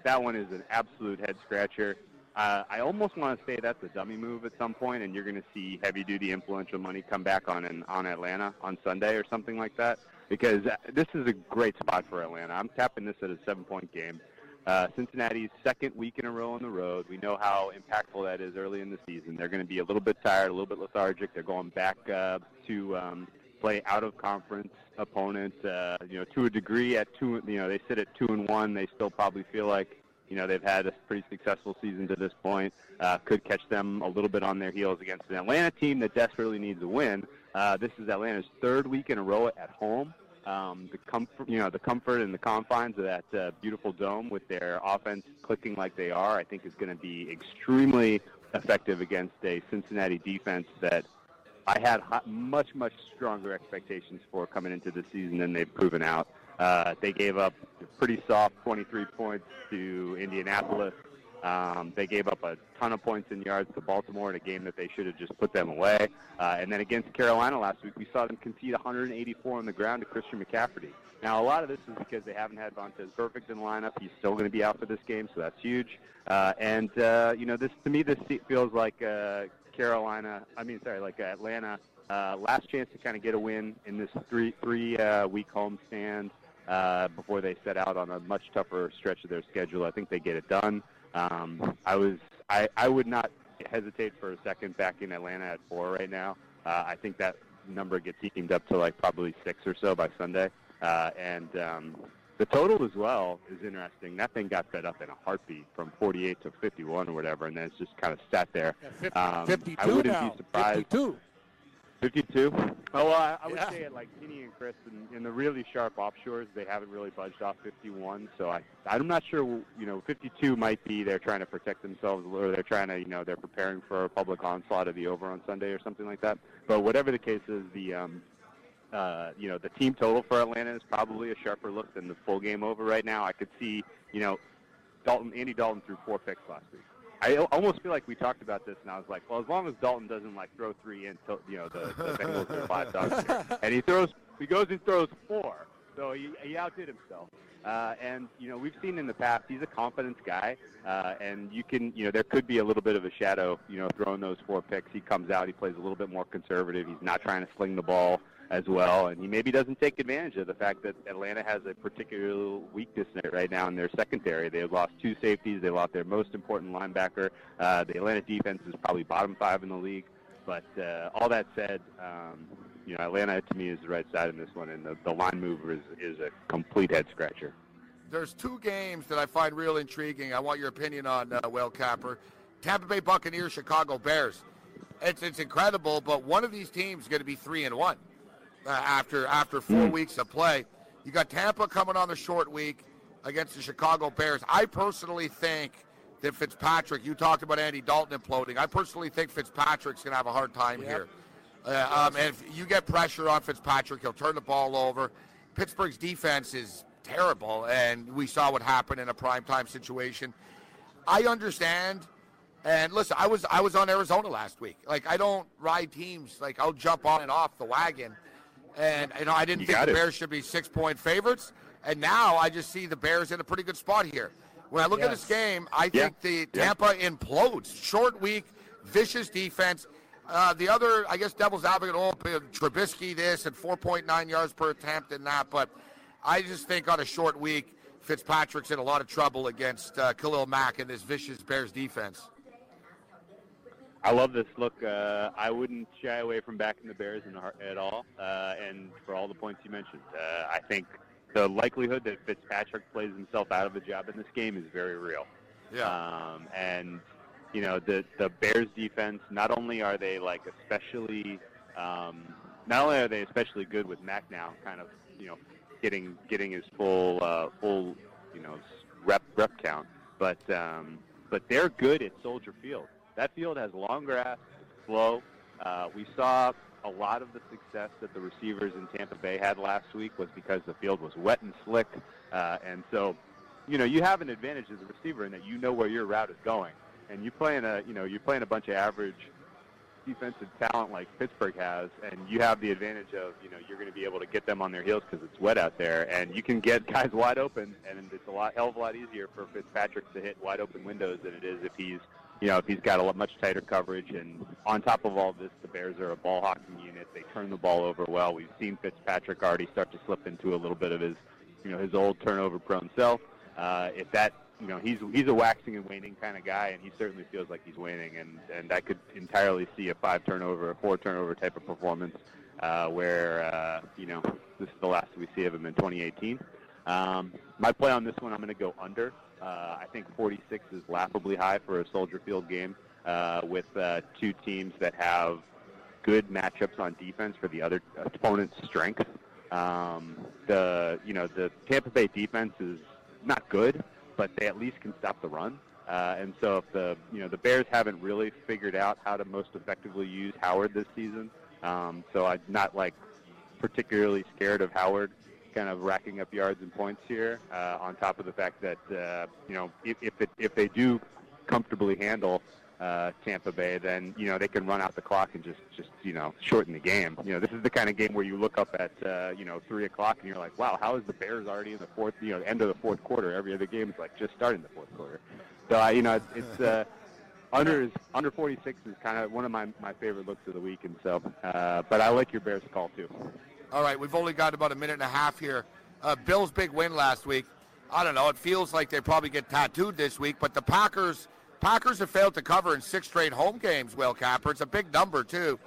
that one is an absolute head scratcher. Uh, I almost want to say that's a dummy move at some point, and you're going to see heavy duty influential money come back on an, on Atlanta on Sunday or something like that. Because this is a great spot for Atlanta. I'm tapping this at a seven-point game. Uh, Cincinnati's second week in a row on the road. We know how impactful that is early in the season. They're going to be a little bit tired, a little bit lethargic. They're going back uh, to um, play out-of-conference opponents. Uh, you know, to a degree, at two, you know, they sit at two and one. They still probably feel like, you know, they've had a pretty successful season to this point. Uh, could catch them a little bit on their heels against an Atlanta team that desperately needs a win. Uh, this is Atlanta's third week in a row at home. Um, the comfort, you know, the comfort and the confines of that uh, beautiful dome with their offense clicking like they are, I think is going to be extremely effective against a Cincinnati defense that I had hot, much, much stronger expectations for coming into the season than they've proven out. Uh, they gave up a pretty soft twenty-three points to Indianapolis. Um, they gave up a ton of points and yards to Baltimore in a game that they should have just put them away. Uh, and then against Carolina last week, we saw them concede one hundred eighty-four on the ground to Christian McCaffrey. Now, a lot of this is because they haven't had Vontaze Perfect in the lineup. He's still going to be out for this game, so that's huge. Uh, and, uh, you know, this to me, this feels like uh, Carolina, I mean, sorry, like Atlanta, uh, last chance to kind of get a win in this three, three uh, week homestand uh, before they set out on a much tougher stretch of their schedule. I think they get it done. Um, I was, I, I would not hesitate for a second back in Atlanta at four right now. Uh, I think that number gets eaten up to like probably six or so by Sunday. Uh, and um, the total as well is interesting. That thing got fed up in a heartbeat from forty-eight to fifty-one or whatever, and then it's just kind of sat there. Um, fifty-two I wouldn't now. be surprised. fifty-two fifty-two Oh, well, I, I would yeah. say at like Kenny and Chris and, and the really sharp offshores, they haven't really budged off fifty-one So I, I'm not sure, you know, fifty-two might be they're trying to protect themselves or they're trying to, you know, they're preparing for a public onslaught of the over on Sunday or something like that. But whatever the case is, the, um, uh, you know, the team total for Atlanta is probably a sharper look than the full game over right now. I could see, you know, Dalton, Andy Dalton threw four picks last week. I almost feel like we talked about this, and I was like, well, as long as Dalton doesn't, like, throw three in, you know, the, the Bengals are five dogs here. And he throws, he goes and throws four, so he, he outdid himself. Uh, and, you know, we've seen in the past, he's a confidence guy, uh, and you can, you know, there could be a little bit of a shadow, you know, throwing those four picks. He comes out, he plays a little bit more conservative. He's not trying to sling the ball as well, and he maybe doesn't take advantage of the fact that Atlanta has a particular weakness right now in their secondary. They lost two safeties. They lost their most important linebacker. Uh, the Atlanta defense is probably bottom five in the league. But uh, all that said, um, you know, Atlanta to me is the right side in this one, and the, the line mover is, is a complete head scratcher. There's two games that I find real intriguing. I want your opinion on, uh, Will Capper. Tampa Bay Buccaneers, Chicago Bears. It's it's incredible, but one of these teams is going to be three and one uh, after after four mm-hmm. weeks of play. You got Tampa coming on the short week against the Chicago Bears. I personally think that Fitzpatrick, you talked about Andy Dalton imploding. I personally think Fitzpatrick's going to have a hard time yep. here. Uh, um, and if you get pressure on Fitzpatrick, he'll turn the ball over. Pittsburgh's defense is terrible, and we saw what happened in a primetime situation. I understand. And listen, I was I was on Arizona last week. Like, I don't ride teams. Like, I'll jump on and off the wagon. And, you know, I didn't you think the Bears should be six-point favorites. And now I just see the Bears in a pretty good spot here. When I look yes. at this game, I yeah. think the Tampa yeah. implodes. Short week, vicious defense. Uh, the other, I guess, devil's advocate, oh, Trubisky this and four point nine yards per attempt and that. But I just think on a short week, Fitzpatrick's in a lot of trouble against uh, Khalil Mack and this vicious Bears defense. I love this look. Uh, I wouldn't shy away from backing the Bears in the heart at all, uh, and for all the points you mentioned. Uh, I think the likelihood that Fitzpatrick plays himself out of a job in this game is very real. Yeah. Um, and, you know, the, the Bears defense, not only are they, like, especially um, – not only are they especially good with Mack now, kind of, you know, getting getting his full, uh, full you know, rep, rep count, but um, but they're good at Soldier Field. That field has long grass, it's slow. Uh, we saw a lot of the success that the receivers in Tampa Bay had last week was because the field was wet and slick. Uh, and so, you know, you have an advantage as a receiver in that you know where your route is going. And you play in a, you know, you're playing a bunch of average defensive talent like Pittsburgh has, and you have the advantage of, you know, you're going to be able to get them on their heels because it's wet out there, and you can get guys wide open, and it's a lot, hell of a lot easier for Fitzpatrick to hit wide open windows than it is if he's, you know, if he's got a much tighter coverage. And on top of all this, the Bears are a ball hawking unit. They turn the ball over well. We've seen Fitzpatrick already start to slip into a little bit of his, you know, his old turnover-prone self. Uh, if that, you know, he's he's a waxing and waning kind of guy, and he certainly feels like he's waning. And, and I could entirely see a five-turnover, four-turnover type of performance uh, where, uh, you know, this is the last we see of him in twenty eighteen. Um, my play on this one, I'm going to go under. Uh, I think forty-six is laughably high for a Soldier Field game uh, with uh, two teams that have good matchups on defense for the other opponent's strength. Um, the you know the Tampa Bay defense is not good, but they at least can stop the run. Uh, and so if the you know the Bears haven't really figured out how to most effectively use Howard this season. Um, so I'm not like particularly scared of Howard kind of racking up yards and points here, uh, on top of the fact that, uh, you know, if if, it, if they do comfortably handle uh, Tampa Bay, then, you know, they can run out the clock and just, just, you know, shorten the game. You know, this is the kind of game where you look up at, uh, you know, three o'clock and you're like, wow, how is the Bears already in the fourth, you know, end of the fourth quarter? Every other game is like just starting the fourth quarter. So, uh, you know, it's, it's uh, under under forty-six is kind of one of my, my favorite looks of the week. And so, uh, but I like your Bears call too. All right, we've only got about a minute and a half here. Uh, Bills' big win last week. I don't know. It feels like they probably get tattooed this week, but the Packers Packers have failed to cover in six straight home games, Will Capper. It's a big number, too.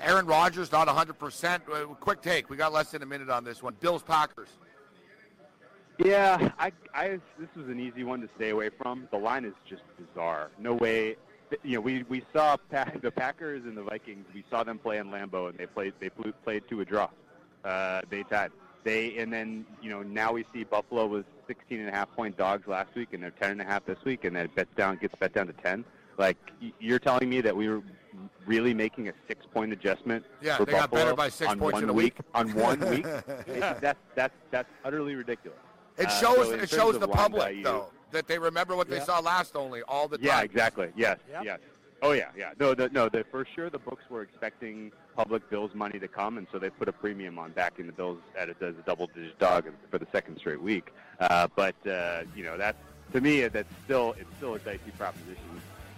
Aaron Rodgers not one hundred percent. Uh, quick take. We got less than a minute on this one. Bills-Packers. Yeah, I, I, this was an easy one to stay away from. The line is just bizarre. No way. You know, we, we saw pack, the Packers and the Vikings. We saw them play in Lambeau, and they played they played to a draw. Uh, they tied. They and then you know now we see Buffalo was sixteen and a half point dogs last week, and they're ten and a half this week, and that bet down gets bet down to ten. Like, you're telling me that we were really making a six point adjustment? Yeah, for they Buffalo got better by six on points one in a week. week. On one week, yeah. it, that's that's that's utterly ridiculous. It shows uh, so it shows the public value, though, that they remember what yeah. they saw last only all the time. Yeah, exactly. Yes, yeah. yes. Oh, yeah, yeah. No, the, no. The, for sure, the books were expecting public Bills money to come, and so they put a premium on backing the Bills at a, as a double-digit dog for the second straight week. Uh, but uh, you know, that to me, that's still it's still a dicey proposition.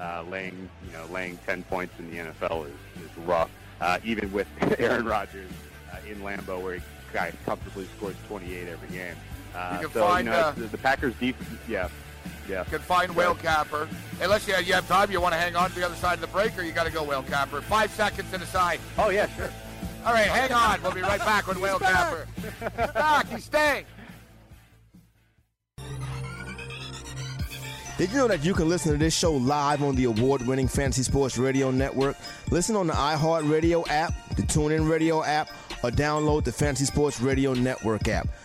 Uh, laying you know laying ten points in the N F L is, is rough, uh, even with Aaron Rodgers uh, in Lambeau, where he guy comfortably scores twenty-eight every game. Uh, you can so, find you know, uh, the, the Packers' defense. Yeah, yeah. You can find Whale Capper. Unless you have, you have time, you want to hang on to the other side of the break, or you got to go Whale Capper. Five seconds to the side. Oh, yeah, sure. All right, hang on. We'll be right back with Whale Capper. Back, he's staying. Did you know that you can listen to this show live on the award-winning Fantasy Sports Radio Network? Listen on the iHeartRadio app, the TuneIn Radio app, or download the Fantasy Sports Radio Network app.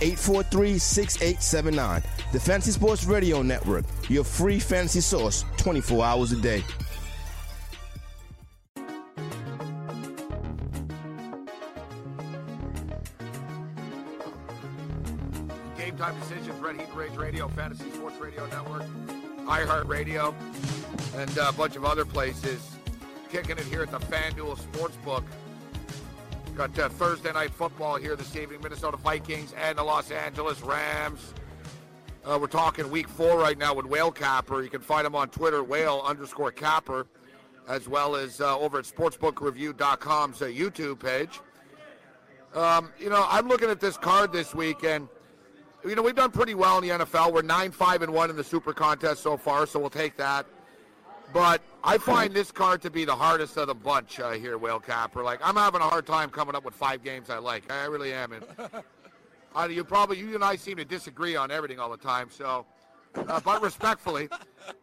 eight four three, six eight seven nine. The Fantasy Sports Radio Network, your free fantasy source, twenty-four hours a day. Game Time Decisions, Red Heat Rage Radio, Fantasy Sports Radio Network, iHeartRadio, and a bunch of other places. Kicking it here at the FanDuel Sportsbook. Got uh, Thursday Night Football here this evening. Minnesota Vikings and the Los Angeles Rams. Uh, we're talking week four right now with Whale Capper. You can find him on Twitter, Whale underscore Capper, as well as uh, over at sportsbook review dot com's uh, YouTube page. Um, you know, I'm looking at this card this week, and, you know, we've done pretty well in the N F L. We're nine five and one in the Super Contest so far, so we'll take that. But I find this card to be the hardest of the bunch uh, here, Whale Capper. Like, I'm having a hard time coming up with five games I like. I really am. And uh, you probably, you and I seem to disagree on everything all the time. So, uh, but respectfully.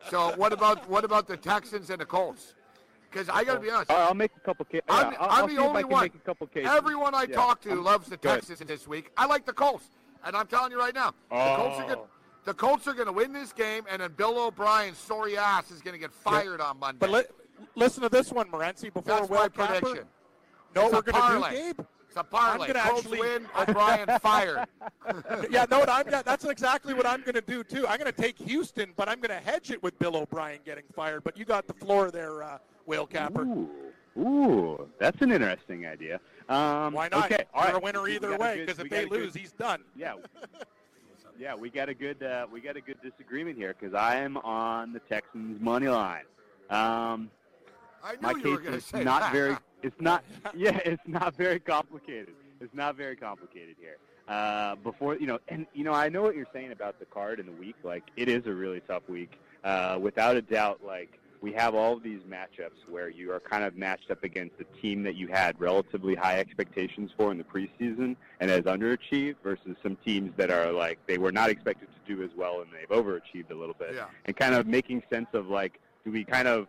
So, what about what about the Texans and the Colts? Because I got to be honest. I'll make a couple cases. I'm, yeah, I'm the only one. Everyone I yeah. talk to loves the Texans this week. I like the Colts, and I'm telling you right now, oh. the Colts are good. The Colts are going to win this game, and then Bill O'Brien's sorry ass is going to get fired yeah. on Monday. But li- listen to this one, Morency, before That's Will Capper. Prediction. No, it's we're going to do, Gabe. It's a parlay. Colts actually... win, O'Brien fired. yeah, no, I'm, that's exactly what I'm going to do, too. I'm going to take Houston, but I'm going to hedge it with Bill O'Brien getting fired. But you got the floor there, uh, Will Capper. Ooh. Ooh, that's an interesting idea. Um, Why not? Okay. You're right. a winner either way, because if they lose, good. he's done. Yeah. Yeah, we got a good uh, we got a good disagreement here because I am on the Texans money line. Um, I knew my you case were going to say not that. Very, it's not. Yeah, it's not very complicated. It's not very complicated here. Uh, before you know, and you know, I know what you're saying about the card and the week. Like, it is a really tough week, uh, without a doubt. Like, we have all of these matchups where you are kind of matched up against a team that you had relatively high expectations for in the preseason and has underachieved versus some teams that are like they were not expected to do as well and they've overachieved a little bit. Yeah. And kind of making sense of, like, do we kind of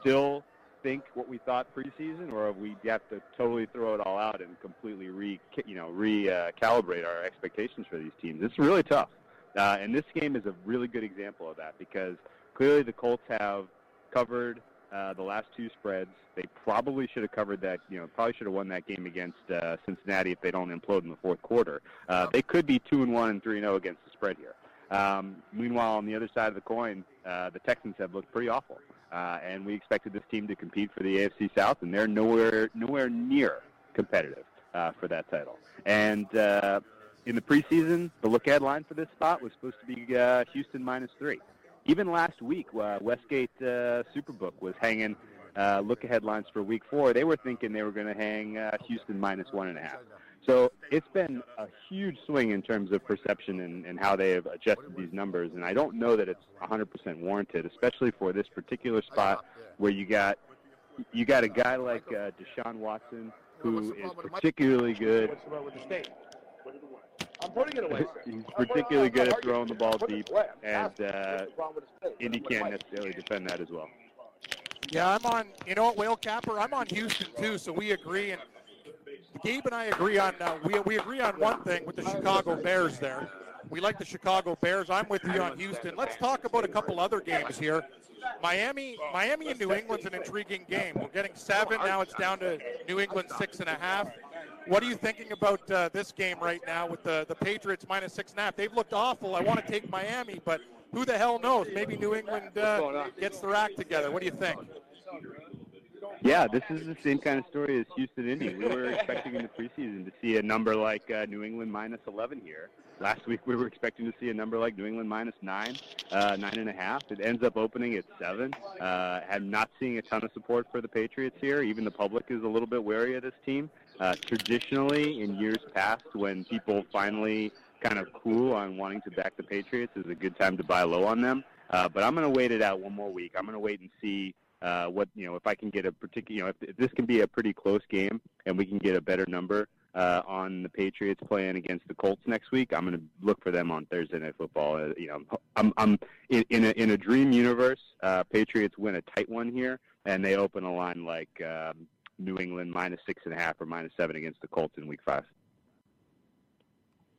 still think what we thought preseason, or we have to totally throw it all out and completely re, you know, recalibrate uh, our expectations for these teams? It's really tough. Uh, and this game is a really good example of that because clearly the Colts have covered uh, the last two spreads. They probably should have covered that, you know, probably should have won that game against uh, Cincinnati if they don't implode in the fourth quarter. Uh, they could be two and one and three and oh against the spread here. Um, meanwhile, on the other side of the coin, uh, the Texans have looked pretty awful, uh, and we expected this team to compete for the A F C South, and they're nowhere nowhere near competitive uh, for that title. And uh, in the preseason, the look-ahead line for this spot was supposed to be uh, Houston minus three. Even last week, uh, Westgate uh, Superbook was hanging uh, look-ahead lines for week four. They were thinking they were going to hang uh, Houston minus one and a half. So it's been a huge swing in terms of perception and, and how they have adjusted these numbers. And I don't know that it's one hundred percent warranted, especially for this particular spot where you got you got a guy like uh, Deshaun Watson, who is particularly good. What's the problem with the state? I'm putting it away. He's particularly good at throwing the ball deep, and uh, Indy can't necessarily defend that as well. Yeah, I'm on, you know what, Whale Capper, I'm on Houston too, so we agree. And Gabe and I agree on, uh, we, we agree on one thing with the Chicago Bears there. We like the Chicago Bears. I'm with you on Houston. Let's talk about a couple other games here. Miami Miami and New England's an intriguing game. We're getting seven. Now it's down to New England six and a half. What are you thinking about uh, this game right now with the, the Patriots minus six and a half? They've looked awful. I want to take Miami, but who the hell knows? Maybe New England uh, gets their act together. What do you think? Yeah, this is the same kind of story as Houston Indy. We were expecting in the preseason to see a number like uh, New England minus eleven here. Last week we were expecting to see a number like New England minus nine, uh, nine and a half. It ends up opening at seven. Uh, I'm not seeing a ton of support for the Patriots here. Even the public is a little bit wary of this team. Uh, traditionally, in years past, when people finally kind of cool on wanting to back the Patriots, is a good time to buy low on them. Uh, but I'm going to wait it out one more week. I'm going to wait and see. Uh, what you know, if I can get a particular, you know, if, if this can be a pretty close game and we can get a better number uh, on the Patriots playing against the Colts next week, I'm going to look for them on Thursday Night Football. Uh, you know, I'm, I'm in, in a in a dream universe, uh, Patriots win a tight one here and they open a line like um, New England minus six and a half or minus seven against the Colts in Week Five.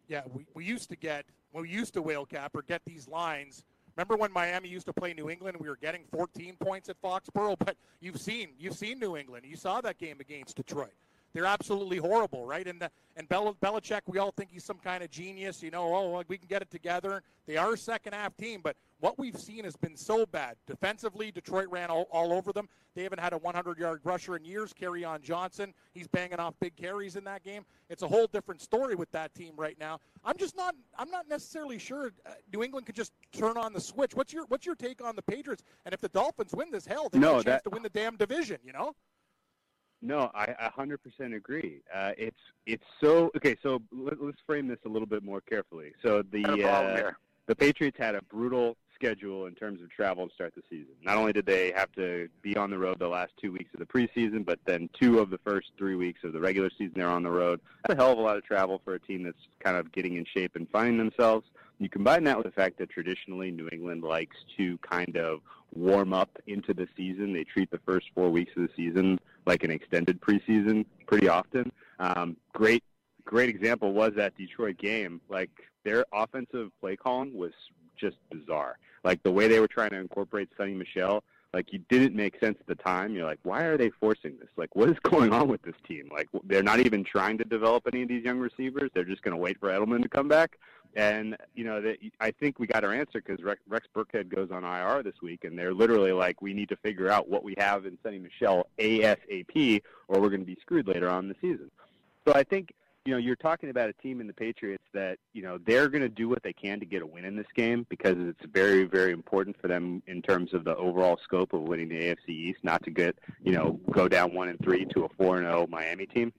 Yeah, we we used to get well, we used to whale cap or get these lines. Remember when Miami used to play New England? We were getting fourteen points at Foxborough, but you've seen you've seen New England. You saw that game against Detroit. They're absolutely horrible, right? And the, and Bel- Belichick, we all think he's some kind of genius. You know, oh, we can get it together. They are a second-half team, but what we've seen has been so bad. Defensively, Detroit ran all, all over them. They haven't had a hundred-yard rusher in years. Kerryon Johnson, he's banging off big carries in that game. It's a whole different story with that team right now. I'm just not I'm not necessarily sure New England could just turn on the switch. What's your what's your take on the Patriots? And if the Dolphins win this, hell, they no, have a chance that... to win the damn division, you know? No, I one hundred percent agree. Uh, it's it's so okay. So let, let's frame this a little bit more carefully. So the uh, the Patriots had a brutal schedule in terms of travel to start the season. Not only did they have to be on the road the last two weeks of the preseason, but then two of the first three weeks of the regular season they're on the road. That's a hell of a lot of travel for a team that's kind of getting in shape and finding themselves. You combine that with the fact that traditionally New England likes to kind of warm up into the season. They treat the first four weeks of the season like an extended preseason pretty often. Um, great, great example was that Detroit game. Like, their offensive play calling was just bizarre. Like, the way they were trying to incorporate Sonny Michel, like, you didn't make sense at the time. You're like, why are they forcing this? Like, what is going on with this team? Like, they're not even trying to develop any of these young receivers. They're just going to wait for Edelman to come back. And, you know, that I think we got our answer because Rex Burkhead goes on I R this week, and they're literally like, we need to figure out what we have in Sonny Michel ASAP, or we're going to be screwed later on in the season. So I think, you know, you're talking about a team in the Patriots that, you know, they're going to do what they can to get a win in this game because it's very, very important for them in terms of the overall scope of winning the A F C East, not to get, you know, go down one and three to a four and oh Miami team.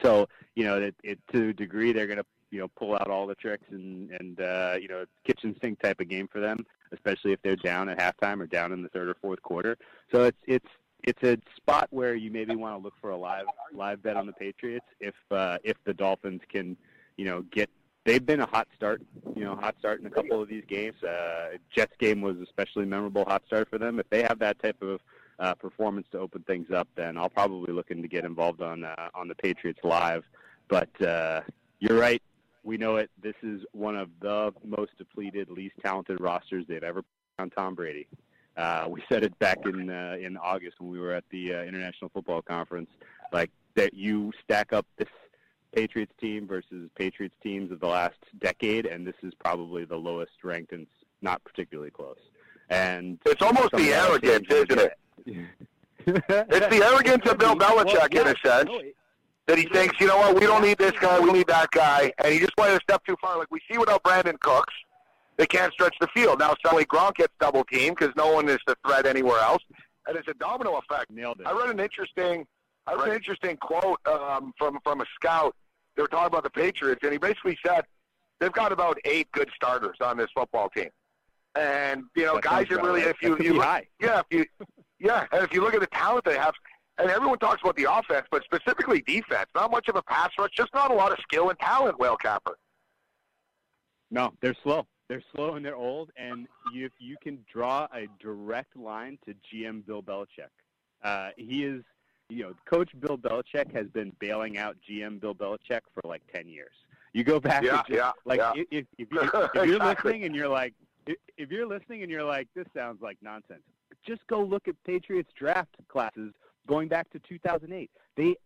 So, you know, it, it, to a degree, they're going to, you know, pull out all the tricks and, and uh, you know, kitchen sink type of game for them, especially if they're down at halftime or down in the third or fourth quarter. So it's it's it's a spot where you maybe want to look for a live live bet on the Patriots if uh, if the Dolphins can, you know, get – they've been a hot start, you know, hot start in a couple of these games. Uh, Jets game was especially memorable hot start for them. If they have that type of uh, performance to open things up, then I'll probably looking to get involved on, uh, on the Patriots live. But uh, you're right. We know it. This is one of the most depleted, least talented rosters they've ever put on Tom Brady. Uh, we said it back in uh, in August when we were at the uh, International Football Conference, like that you stack up this Patriots team versus Patriots teams of the last decade, and this is probably the lowest ranked and not particularly close. And it's almost the arrogance, isn't it? It's the arrogance of Bill Belichick in a sense. That he thinks, you know what, we don't need this guy, we need that guy, and he just went a step too far. Like, we see without Brandon Cooks, they can't stretch the field. Now suddenly Gronk gets double-teamed because no one is the threat anywhere else, and it's a domino effect. Nailed it. I read an interesting I read an interesting quote um, from, from a scout. They were talking about the Patriots, and he basically said they've got about eight good starters on this football team. And, you know, that guys that really, if you, you look, yeah, if you, yeah, and if you look at the talent they have – and everyone talks about the offense, but specifically defense. Not much of a pass rush, just not a lot of skill and talent, Whale Capper. No, they're slow. They're slow and they're old, and you, if you can draw a direct line to G M Bill Belichick. Uh, he is, you know, Coach Bill Belichick has been bailing out G M Bill Belichick for like ten years. You go back yeah, to just, yeah, like yeah. If, if, if, if, if you're exactly. listening and you're like, if, if you're listening and you're like, this sounds like nonsense, just go look at Patriots draft classes going back to two thousand eight. They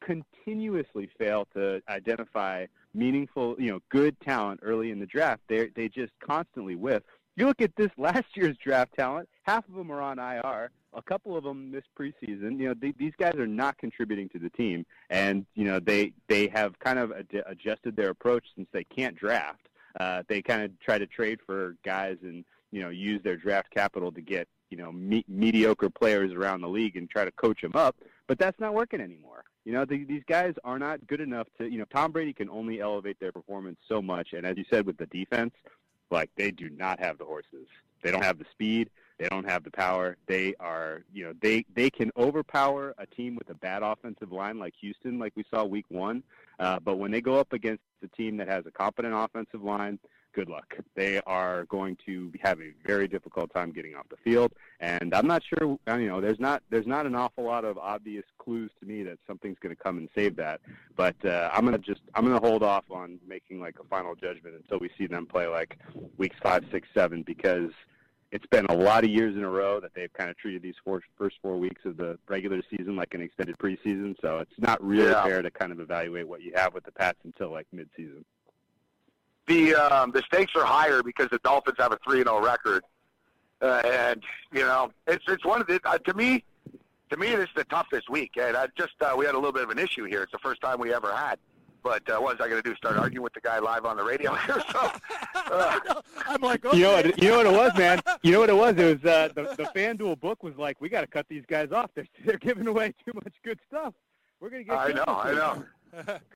continuously fail to identify meaningful, you know, good talent early in the draft. They they just constantly whiff. You look at this last year's draft talent, half of them are on I R, a couple of them this preseason. You know, they, these guys are not contributing to the team, and, you know, they, they have kind of ad- adjusted their approach since they can't draft. Uh, they kind of try to trade for guys and, you know, use their draft capital to get, you know, me- mediocre players around the league and try to coach them up, but that's not working anymore. You know, the, these guys are not good enough to, you know, Tom Brady can only elevate their performance so much, and as you said with the defense, like, they do not have the horses. They don't have the speed. They don't have the power. They are, you know, they, they can overpower a team with a bad offensive line like Houston, like we saw week one. Uh, but when they go up against a team that has a competent offensive line, good luck. They are going to have a very difficult time getting off the field. And I'm not sure, you know, there's not there's not an awful lot of obvious clues to me that something's going to come and save that. But uh, I'm going to just I'm going to hold off on making like a final judgment until we see them play like weeks five, six, seven, because it's been a lot of years in a row that they've kind of treated these four, first four weeks of the regular season like an extended preseason. So it's not really yeah. fair to kind of evaluate what you have with the Pats until like midseason. The um, the stakes are higher because the Dolphins have a three and oh record, uh, and you know it's it's one of the uh, to me to me this is the toughest week. And I just uh, we had a little bit of an issue here. It's the first time we ever had. But uh, what was I going to do? Start arguing with the guy live on the radio here? So, uh, I'm like, okay. you know, what, you know what it was, man. You know what it was. It was uh, the the FanDuel book was like, we got to cut these guys off. They're they're giving away too much good stuff. We're going to get. I know, I know.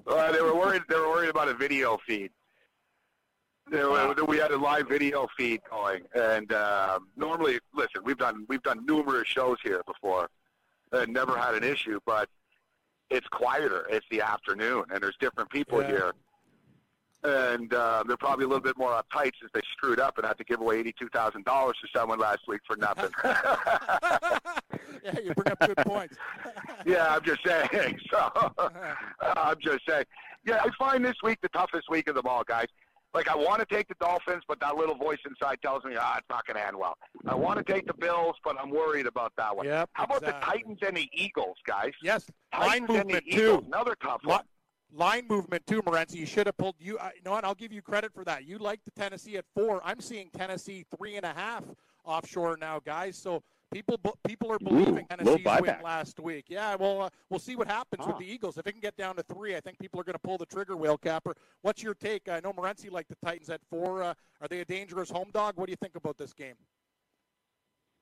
uh, they were worried. They were worried about a video feed. We had a live video feed going, and uh, normally, listen, we've done we've done numerous shows here before, and never had an issue. But it's quieter. It's the afternoon, and there's different people yeah. here, and uh, they're probably a little bit more uptight since they screwed up and had to give away eighty-two thousand dollars to someone last week for nothing. Yeah, you bring up good points. yeah, I'm just saying. So I'm just saying. Yeah, I find this week the toughest week of them all, guys. Like, I want to take the Dolphins, but that little voice inside tells me, ah, it's not going to end well. I want to take the Bills, but I'm worried about that one. Yep, How about exactly. the Titans and the Eagles, guys? Yes, Titans line movement, and the Eagles, too. Another tough one. Line movement, too, Morency. You should have pulled you. Uh, you know what? I'll give you credit for that. You liked the Tennessee at four. I'm seeing Tennessee three and a half offshore now, guys. So people people are believing Ooh, Tennessee's win last week. Yeah, well, uh, we'll see what happens huh. with the Eagles. If it can get down to three, I think people are going to pull the trigger, Whale Capper. What's your take? I know Morency liked the Titans at four. Uh, are they a dangerous home dog? What do you think about this game?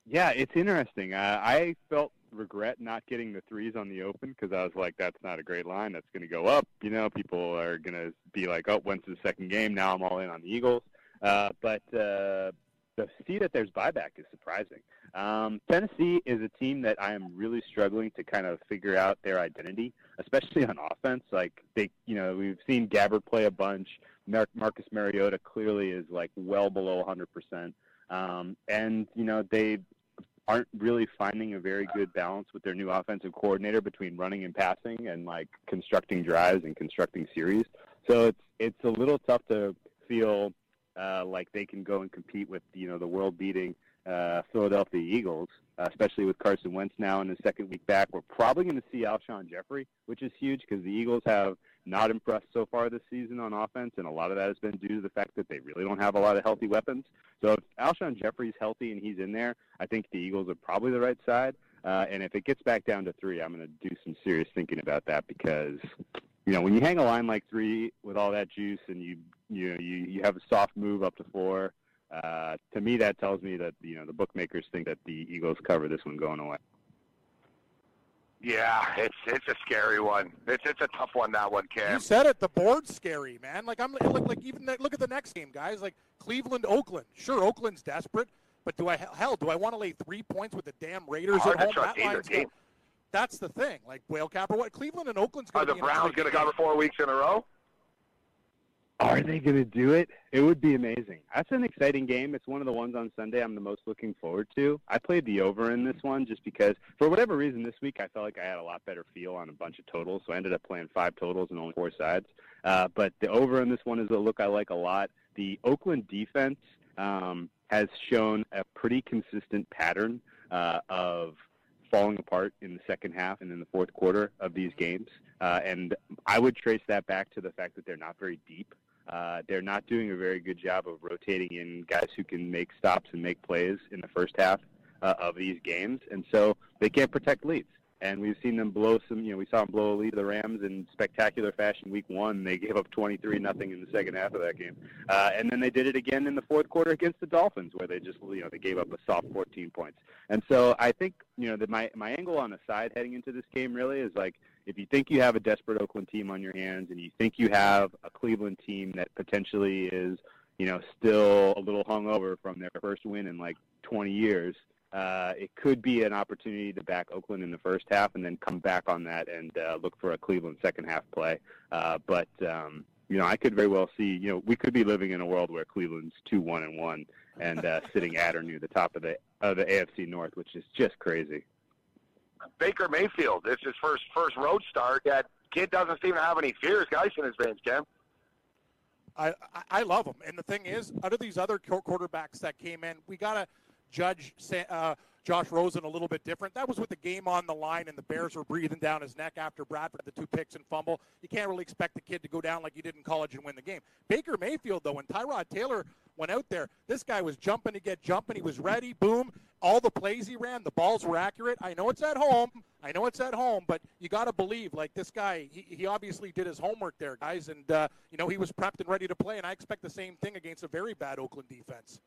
Yeah, it's interesting. Uh, I felt regret not getting the threes on the open because I was like, that's not a great line. That's going to go up. You know, people are going to be like, oh, when's the second game? Now I'm all in on the Eagles. Uh, but uh, the see that there's buyback is surprising. Um, Tennessee is a team that I am really struggling to kind of figure out their identity, especially on offense. Like, they, you know, we've seen Gabbert play a bunch. Mar- Marcus Mariota clearly is like well below one hundred percent. Um, and, you know, they aren't really finding a very good balance with their new offensive coordinator between running and passing and like constructing drives and constructing series. So it's, it's a little tough to feel uh, like they can go and compete with, you know, the world beating Uh, Philadelphia Eagles, uh, especially with Carson Wentz now in his second week back. We're probably going to see Alshon Jeffrey, which is huge because the Eagles have not impressed so far this season on offense, and a lot of that has been due to the fact that they really don't have a lot of healthy weapons. So if Alshon Jeffrey's healthy and he's in there, I think the Eagles are probably the right side. Uh, and if it gets back down to three, I'm going to do some serious thinking about that because, you know, when you hang a line like three with all that juice and you you know, you, you have a soft move up to four, Uh, to me, that tells me that, you know, the bookmakers think that the Eagles cover this one going away. Yeah, it's it's a scary one. It's it's a tough one, that one, Cam. You said it. The board's scary, man. Like, I'm like, like even that, look at the next game, guys. Like, Cleveland, Oakland. Sure, Oakland's desperate, but do I hell do I want to lay three points with the damn Raiders Hard at home? That line's gonna, that's the thing. Like, Whale Capper, what Cleveland and Oakland's going to be. Are the Browns going to cover four weeks in a row? Are they going to do it? It would be amazing. That's an exciting game. It's one of the ones on Sunday I'm the most looking forward to. I played the over in this one just because, for whatever reason, this week I felt like I had a lot better feel on a bunch of totals, so I ended up playing five totals and only four sides. Uh, but the over in this one is a look I like a lot. The Oakland defense um, has shown a pretty consistent pattern uh, of falling apart in the second half and in the fourth quarter of these games. Uh, and I would trace that back to the fact that they're not very deep. Uh, they're not doing a very good job of rotating in guys who can make stops and make plays in the first half uh, of these games. And so they can't protect leads. And we've seen them blow some, you know, we saw them blow a lead to the Rams in spectacular fashion week one. They gave up twenty-three nothing in the second half of that game. Uh, and then they did it again in the fourth quarter against the Dolphins, where they just, you know, they gave up a soft fourteen points. And so I think, you know, that my, my angle on the side heading into this game really is like, if you think you have a desperate Oakland team on your hands and you think you have a Cleveland team that potentially is, you know, still a little hungover from their first win in like twenty years, Uh, it could be an opportunity to back Oakland in the first half and then come back on that and uh, look for a Cleveland second-half play. Uh, but, um, you know, I could very well see, you know, we could be living in a world where Cleveland's two one and one and uh, sitting at or near the top of the of the A F C North, which is just crazy. Baker Mayfield, it's his first, first road start. That kid doesn't seem to have any fierce guys in his veins, Cam. I, I love him. And the thing is, out of these other quarterbacks that came in, we got to – Judge uh, Josh Rosen a little bit different. That was with the game on the line and the Bears were breathing down his neck after Bradford had the two picks and fumble. You can't really expect the kid to go down like he did in college and win the game. Baker Mayfield, though, when Tyrod Taylor went out there, this guy was jumping to get jumping. He was ready, boom. All the plays he ran, the balls were accurate. I know it's at home. I know it's at home, but you got to believe, like, this guy, he, he obviously did his homework there, guys, and, uh, you know, he was prepped and ready to play, and I expect the same thing against a very bad Oakland defense.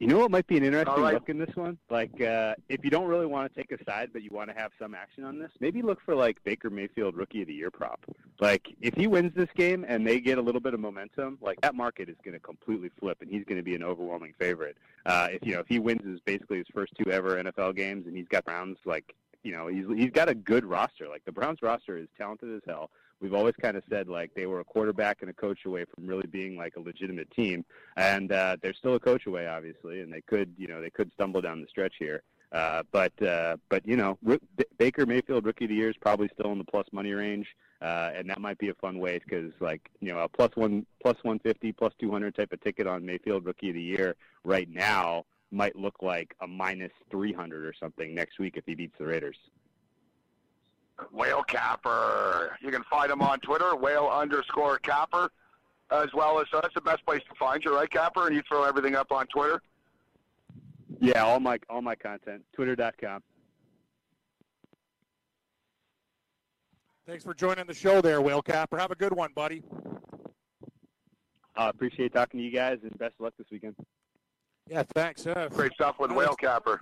You know what might be an interesting right. look in this one? Like, uh, if you don't really want to take a side, but you want to have some action on this, maybe look for, like, Baker Mayfield Rookie of the Year prop. Like, if he wins this game and they get a little bit of momentum, like, that market is going to completely flip, and he's going to be an overwhelming favorite. Uh, if, you know, if he wins his basically his first two ever N F L games and he's got Browns, like, you know, he's he's got a good roster. Like, the Browns roster is talented as hell. We've always kind of said, like, they were a quarterback and a coach away from really being, like, a legitimate team. And uh, they're still a coach away, obviously, and they could, you know, they could stumble down the stretch here. Uh, but, uh, but you know, R- B- Baker Mayfield Rookie of the Year is probably still in the plus money range, uh, and that might be a fun way because, like, you know, a plus one, plus one fifty, plus two hundred type of ticket on Mayfield Rookie of the Year right now might look like a minus three hundred or something next week if he beats the Raiders. Whale Capper. You can find him on Twitter, whale underscore capper, as well as, so that's the best place to find you, right, Capper? And you throw everything up on Twitter? Yeah, all my all my content, twitter dot com. Thanks for joining the show there, Whale Capper. Have a good one, buddy. I uh, appreciate talking to you guys, and best of luck this weekend. Yeah, thanks. Uh, Great stuff with Whale Capper.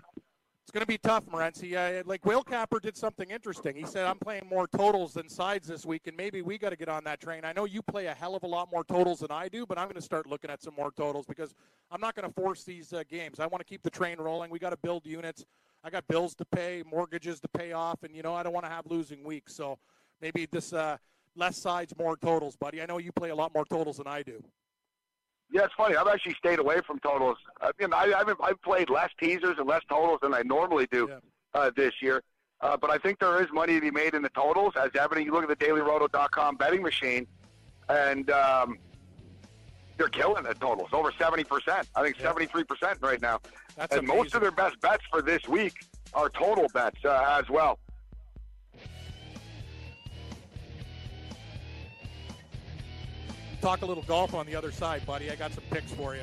It's going to be tough, Morency. Uh, like, Whale Capper did something interesting. He said, I'm playing more totals than sides this week, and maybe we got to get on that train. I know you play a hell of a lot more totals than I do, but I'm going to start looking at some more totals because I'm not going to force these uh, games. I want to keep the train rolling. We got to build units. I got bills to pay, mortgages to pay off, and, you know, I don't want to have losing weeks. So maybe this uh, less sides, more totals, buddy. I know you play a lot more totals than I do. Yeah, it's funny. I've actually stayed away from totals. I mean, I, I've, I've played less teasers and less totals than I normally do yeah. uh, this year. Uh, but I think there is money to be made in the totals. As evident, you look at the daily roto dot com betting machine, and um, they're killing the totals, over seventy percent. I think yeah. seventy-three percent right now. That's and amazing. Most of their best bets for this week are total bets uh, as well. Talk a little golf on the other side, buddy. I got some picks for you.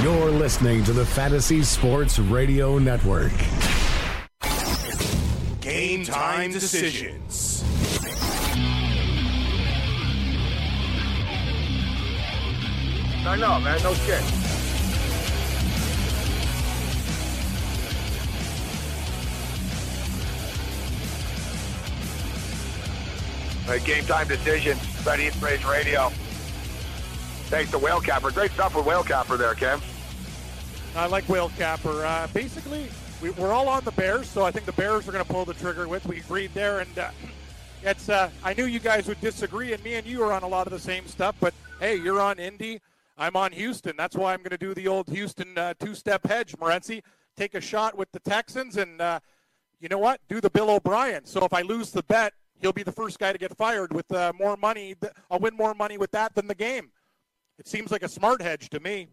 You're listening to the Fantasy Sports Radio Network. Game time decisions. I know, man. No shit. uh, game time decisions about East Rage Radio. Thanks to Whale Capper. Great stuff with Whale Capper there, Kev. I like Whale Capper. Uh, basically, we, we're all on the Bears, so I think the Bears are going to pull the trigger with. We agreed there, and uh, it's. Uh, I knew you guys would disagree, and me and you are on a lot of the same stuff, but hey, you're on Indy. I'm on Houston. That's why I'm going to do the old Houston uh, two-step hedge, Morency. Take a shot with the Texans, and uh, you know what? Do the Bill O'Brien. So if I lose the bet, he'll be the first guy to get fired with uh, more money. Th- I'll win more money with that than the game. It seems like a smart hedge to me.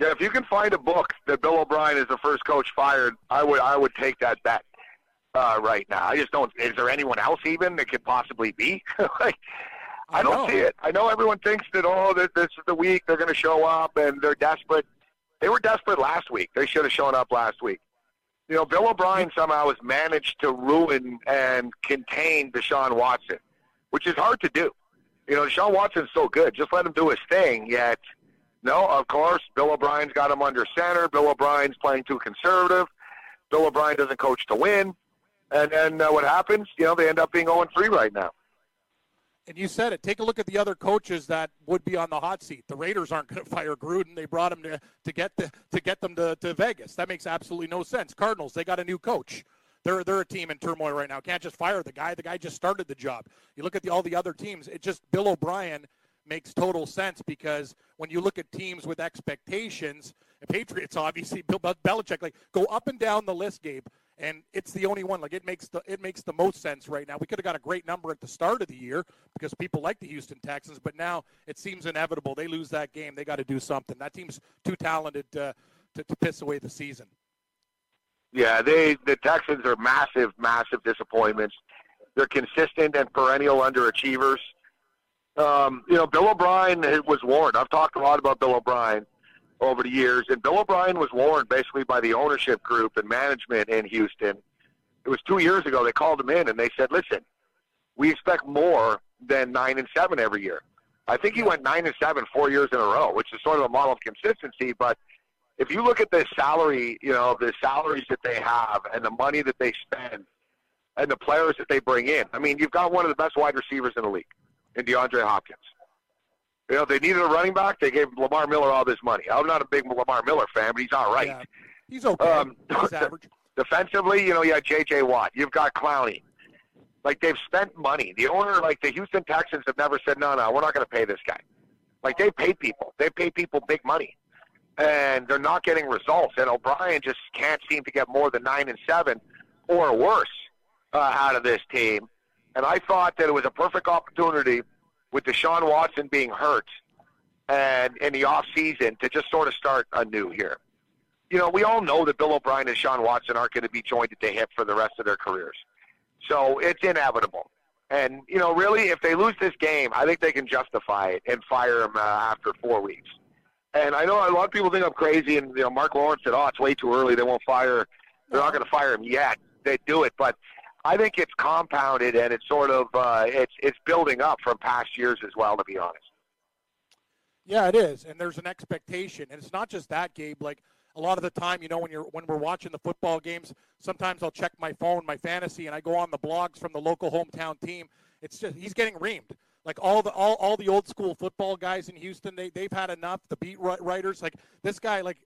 Yeah, if you can find a book that Bill O'Brien is the first coach fired, I would I would take that bet uh, right now. I just don't. Is there anyone else even that could possibly be? like, I, I don't know. see it. I know everyone thinks that, oh, this is the week they're going to show up and they're desperate. They were desperate last week. They should have shown up last week. You know, Bill O'Brien somehow has managed to ruin and contain Deshaun Watson, which is hard to do. You know, Deshaun Watson's so good. Just let him do his thing, yet, no, of course, Bill O'Brien's got him under center. Bill O'Brien's playing too conservative. Bill O'Brien doesn't coach to win. And then uh, what happens? You know, they end up being oh and three right now. And you said it. Take a look at the other coaches that would be on the hot seat. The Raiders aren't going to fire Gruden. They brought him to, to get the, to get them to, to Vegas. That makes absolutely no sense. Cardinals, they got a new coach. They're they're a team in turmoil right now. Can't just fire the guy. The guy just started the job. You look at the, all the other teams. It just Bill O'Brien makes total sense because when you look at teams with expectations, the Patriots obviously, Bill Belichick, like go up and down the list, Gabe. And it's the only one. Like it makes the it makes the most sense right now. We could have got a great number at the start of the year because people like the Houston Texans, but now it seems inevitable. They lose that game. They got to do something. That team's too talented uh, to to piss away the season. Yeah, they the Texans are massive, massive disappointments. They're consistent and perennial underachievers. Um, you know, Bill O'Brien was warned. I've talked a lot about Bill O'Brien over the years, and Bill O'Brien was warned basically by the ownership group and management in Houston. It was two years ago they called him in, and they said, listen, we expect more than nine and seven every year. I think he went nine and seven four years in a row, which is sort of a model of consistency, but if you look at the salary, you know, the salaries that they have and the money that they spend and the players that they bring in, I mean, you've got one of the best wide receivers in the league in DeAndre Hopkins. You know, they needed a running back. They gave Lamar Miller all this money. I'm not a big Lamar Miller fan, but he's all right. Yeah, he's okay. Um, he's average. Defensively, you know, you had J J. Watt. You've got Clowney. Like, they've spent money. The owner, like, the Houston Texans have never said, no, no, we're not going to pay this guy. Like, they pay people. They pay people big money. And they're not getting results. And O'Brien just can't seem to get more than nine and seven or worse uh, out of this team. And I thought that it was a perfect opportunity with Deshaun Watson being hurt and in the offseason to just sort of start anew here. You know, we all know that Bill O'Brien and Deshaun Watson aren't going to be joined at the hip for the rest of their careers. So it's inevitable. And, you know, really, if they lose this game, I think they can justify it and fire him uh, after four weeks. And I know a lot of people think I'm crazy, and you know Mark Lawrence said, oh, it's way too early. They won't fire. They're not going to fire him yet. They do it. But I think it's compounded, and it's sort of uh, it's it's building up from past years as well, to be honest. Yeah, it is. And there's an expectation. And it's not just that, Gabe. Like, a lot of the time, you know, when you're when we're watching the football games, sometimes I'll check my phone, my fantasy, and I go on the blogs from the local hometown team. It's just he's getting reamed. Like all the all, all the old school football guys in Houston, they they've had enough. The beat writers, like this guy, like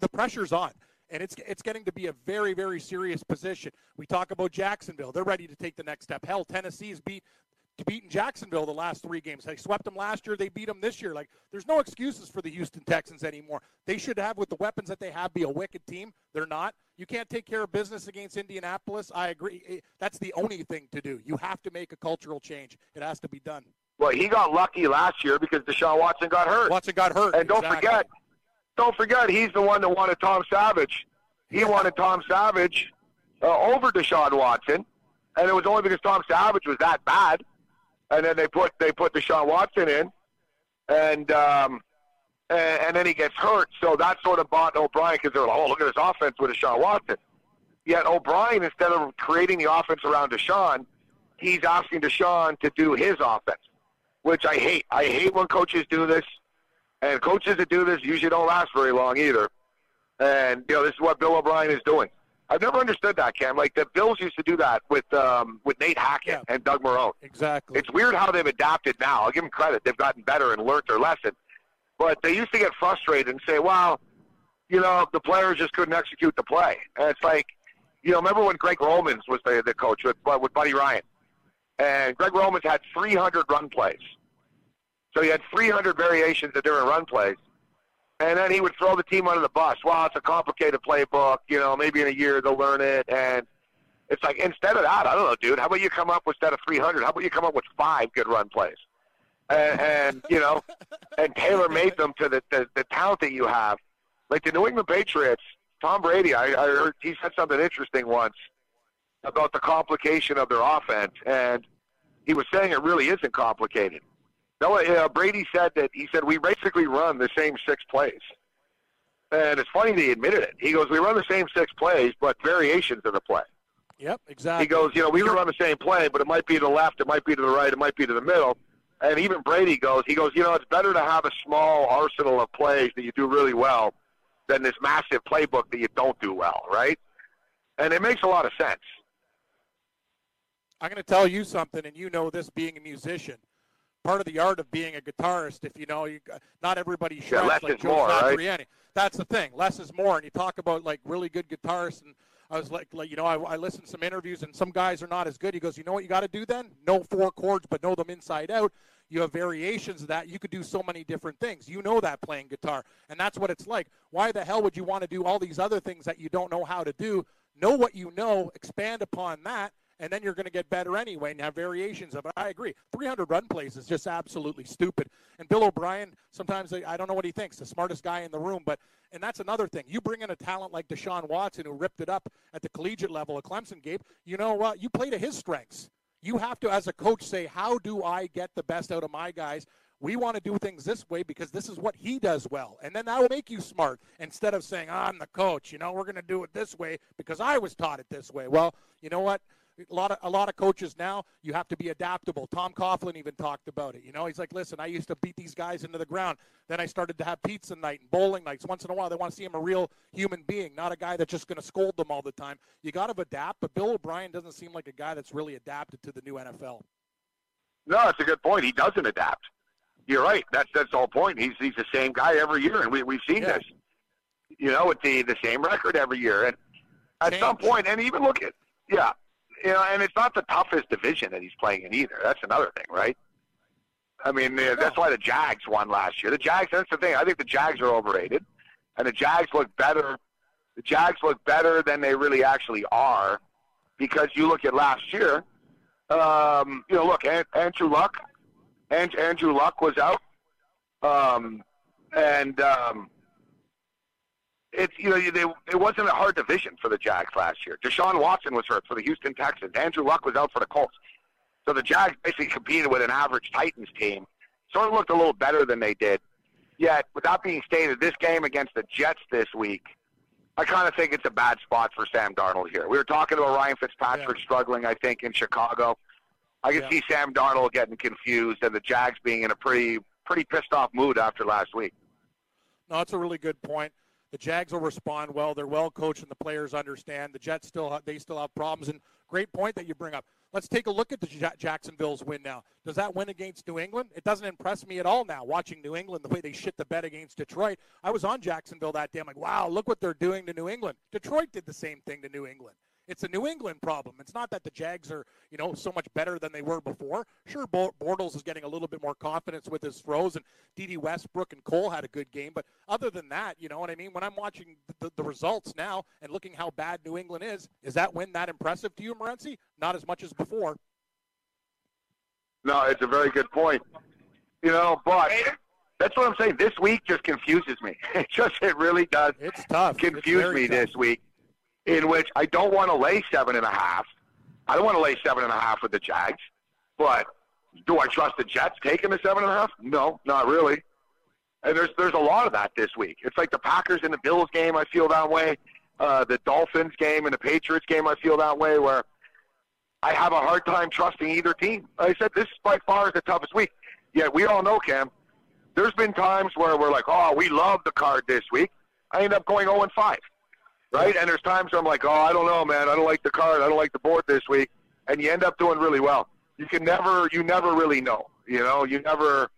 the pressure's on, and it's it's getting to be a very very serious position. We talk about Jacksonville; they're ready to take the next step. Hell, Tennessee's beat beaten Jacksonville the last three games. They swept them last year; they beat them this year. Like there's no excuses for the Houston Texans anymore. They should have, with the weapons that they have, be a wicked team. They're not. You can't take care of business against Indianapolis. I agree. That's the only thing to do. You have to make a cultural change. It has to be done. Well, he got lucky last year because Deshaun Watson got hurt. Watson got hurt. And don't exactly. forget, don't forget, he's the one that wanted Tom Savage. He yeah. wanted Tom Savage uh, over Deshaun Watson, and it was only because Tom Savage was that bad. And then they put they put Deshaun Watson in, and um, and, and then he gets hurt. So that sort of bought O'Brien because they're like, oh, look at this offense with Deshaun Watson. Yet O'Brien, instead of creating the offense around Deshaun, he's asking Deshaun to do his offense, which I hate. I hate when coaches do this, and coaches that do this usually don't last very long either. And, you know, this is what Bill O'Brien is doing. I've never understood that, Cam. Like, the Bills used to do that with um, with Nate Hackett yeah. and Doug Marrone. Exactly. It's weird how they've adapted now. I'll give them credit. They've gotten better and learned their lesson. But they used to get frustrated and say, well, you know, the players just couldn't execute the play. And it's like, you know, remember when Greg Romans was the, the coach with, with Buddy Ryan? And Greg Romans had three hundred run plays. So he had three hundred variations of different run plays. And then he would throw the team under the bus. Well, it's a complicated playbook. You know, maybe in a year they'll learn it. And it's like, instead of that, I don't know, dude, how about you come up with, instead of three hundred, how about you come up with five good run plays? And, and you know, and tailor-made them to the, the, the talent that you have. Like the New England Patriots, Tom Brady, I, I heard he said something interesting once about the complication of their offense. And he was saying it really isn't complicated. No, uh, Brady said that he said we basically run the same six plays, and it's funny that he admitted it. He goes, "We run the same six plays, but variations of the play." Yep, exactly. He goes, "You know, we run the same play, but it might be to the left, it might be to the right, it might be to the middle." And even Brady goes, "He goes, you know, it's better to have a small arsenal of plays that you do really well than this massive playbook that you don't do well, right?" And it makes a lot of sense. I'm going to tell you something, and you know this being a musician. Part of the art of being a guitarist, if you know, you, not everybody shreds yeah, like Joe Satriani. Right? That's the thing. Less is more. And you talk about, like, really good guitarists. And I was like, like you know, I, I listened to some interviews, and some guys are not as good. He goes, you know what you got to do then? Know four chords, but know them inside out. You have variations of that. You could do so many different things. You know that playing guitar. And that's what it's like. Why the hell would you want to do all these other things that you don't know how to do? Know what you know. Expand upon that. And then you're going to get better anyway and have variations of it. I agree. three hundred run plays is just absolutely stupid. And Bill O'Brien, sometimes I don't know what he thinks, the smartest guy in the room. But and that's another thing. You bring in a talent like Deshaun Watson, who ripped it up at the collegiate level at Clemson, Gabe. You know what? You play to his strengths. You have to, as a coach, say, how do I get the best out of my guys? We want to do things this way because this is what he does well. And then that will make you smart instead of saying, oh, I'm the coach. You know, we're going to do it this way because I was taught it this way. Well, you know what? A lot of a lot of coaches now, you have to be adaptable. Tom Coughlin even talked about it. You know, he's like, listen, I used to beat these guys into the ground. Then I started to have pizza night and bowling nights. Once in a while, they want to see him a real human being, not a guy that's just going to scold them all the time. You got to adapt, but Bill O'Brien doesn't seem like a guy that's really adapted to the new N F L. No, that's a good point. He doesn't adapt. You're right. That's that's the whole point. He's he's the same guy every year, and we, we've seen yeah. this. You know, with the, the same record every year. And at Change. some point, and even look at, yeah. You know, and it's not the toughest division that he's playing in either. That's another thing, right? I mean, that's why the Jags won last year. The Jags, that's the thing. I think the Jags are overrated. And the Jags look better. The Jags look better than they really actually are because you look at last year. Um, you know, look, Andrew Luck. Andrew Luck was out. Um, and, um, It's you know they, it wasn't a hard division for the Jags last year. Deshaun Watson was hurt for the Houston Texans. Andrew Luck was out for the Colts. So the Jags basically competed with an average Titans team. Sort of looked a little better than they did. Yet, with that being stated, this game against the Jets this week, I kind of think it's a bad spot for Sam Darnold here. We were talking about Ryan Fitzpatrick yeah. struggling, I think, in Chicago. I can yeah. see Sam Darnold getting confused and the Jags being in a pretty pretty pissed off mood after last week. No, that's a really good point. The Jags will respond well. They're well coached, and the players understand. The Jets still have, they still have problems. And great point that you bring up. Let's take a look at the J- Jacksonville's win now. Does that win against New England? It doesn't impress me at all now. Watching New England, the way they shit the bed against Detroit, I was on Jacksonville that day. I'm like, wow, look what they're doing to New England. Detroit did the same thing to New England. It's a New England problem. It's not that the Jags are, you know, so much better than they were before. Sure, Bortles is getting a little bit more confidence with his throws, and Dede Westbrook and Cole had a good game. But other than that, you know what I mean? When I'm watching the, the results now and looking how bad New England is, is that win that impressive to you, Morency? Not as much as before. No, it's a very good point. You know, but that's what I'm saying. This week just confuses me. It just, it really does. It's tough. Confuse it's me tough. This week. In which I don't want to lay seven and a half. I don't want to lay seven and a half with the Jags. But do I trust the Jets taking the seven and a half? No, not really. And there's there's a lot of that this week. It's like the Packers and the Bills game, I feel that way. Uh, the Dolphins game and the Patriots game, I feel that way, where I have a hard time trusting either team. Like I said, this is by far the toughest week. Yeah, we all know, Cam, there's been times where we're like, oh, we love the card this week. I end up going oh and five. right? And there's times I'm like, oh, I don't know, man. I don't like the card. I don't like the board this week. And you end up doing really well. You can never, you never really know. You know, you never,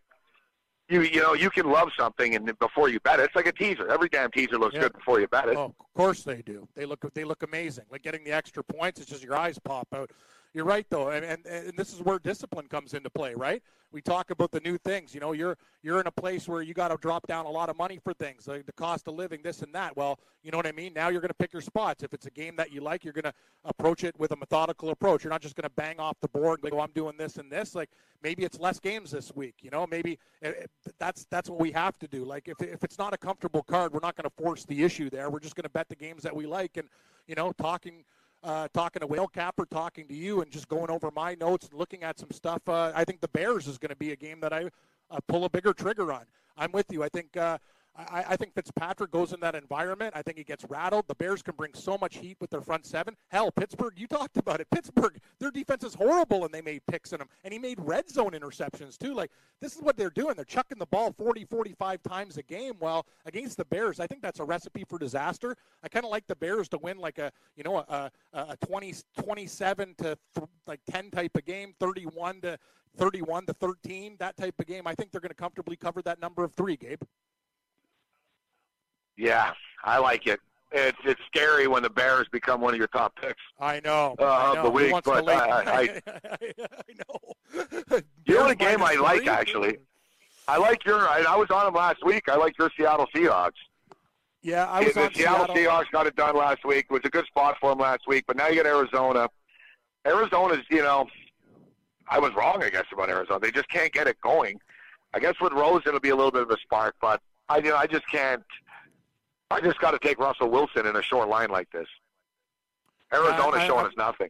you you know, you can love something and before you bet it, it's like a teaser. Every damn teaser looks yeah. good before you bet it. Oh, of course they do. They look, they look amazing. Like getting the extra points, it's just your eyes pop out. You're right, though, and, and and this is where discipline comes into play, right? We talk about the new things. You know, you're you're in a place where you got to drop down a lot of money for things, like the cost of living, this and that. Well, you know what I mean? Now you're going to pick your spots. If it's a game that you like, you're going to approach it with a methodical approach. You're not just going to bang off the board like, oh, I'm doing this and this. Like, maybe it's less games this week, you know? Maybe it, it, that's that's what we have to do. Like, if if it's not a comfortable card, we're not going to force the issue there. We're just going to bet the games that we like and, you know, talking – Uh, talking to Whale Capper, talking to you, and just going over my notes and looking at some stuff. Uh, I think the Bears is going to be a game that I uh, pull a bigger trigger on. I'm with you. I think uh, I, I think Fitzpatrick goes in that environment. I think he gets rattled. The Bears can bring so much heat with their front seven. Hell, Pittsburgh, you talked about it. Pittsburgh, their defense is horrible, and they made picks in them. And he made red zone interceptions, too. Like, this is what they're doing. They're chucking the ball forty, forty-five times a game. Well, against the Bears, I think that's a recipe for disaster. I kind of like the Bears to win like a, you know, a, a twenty, twenty-seven to th- like ten type of game, thirty-one to thirteen, that type of game. I think they're going to comfortably cover that number of three, Gabe. Yeah, I like it. It's it's scary when the Bears become one of your top picks. I know. Uh, I know. Of the week, but I, I, I, I know. You're the game I like, actually. I like your. I, I was on them last week. I like your Seattle Seahawks. Yeah, I was. The on Seattle Seahawks got it done last week. It was a good spot for them last week, but now you got Arizona. Arizona's, you know, I was wrong, I guess, about Arizona. They just can't get it going. I guess with Rose, it'll be a little bit of a spark, but I, you know, I just can't. I just got to take Russell Wilson in a short line like this. Arizona's uh, showing I, us nothing.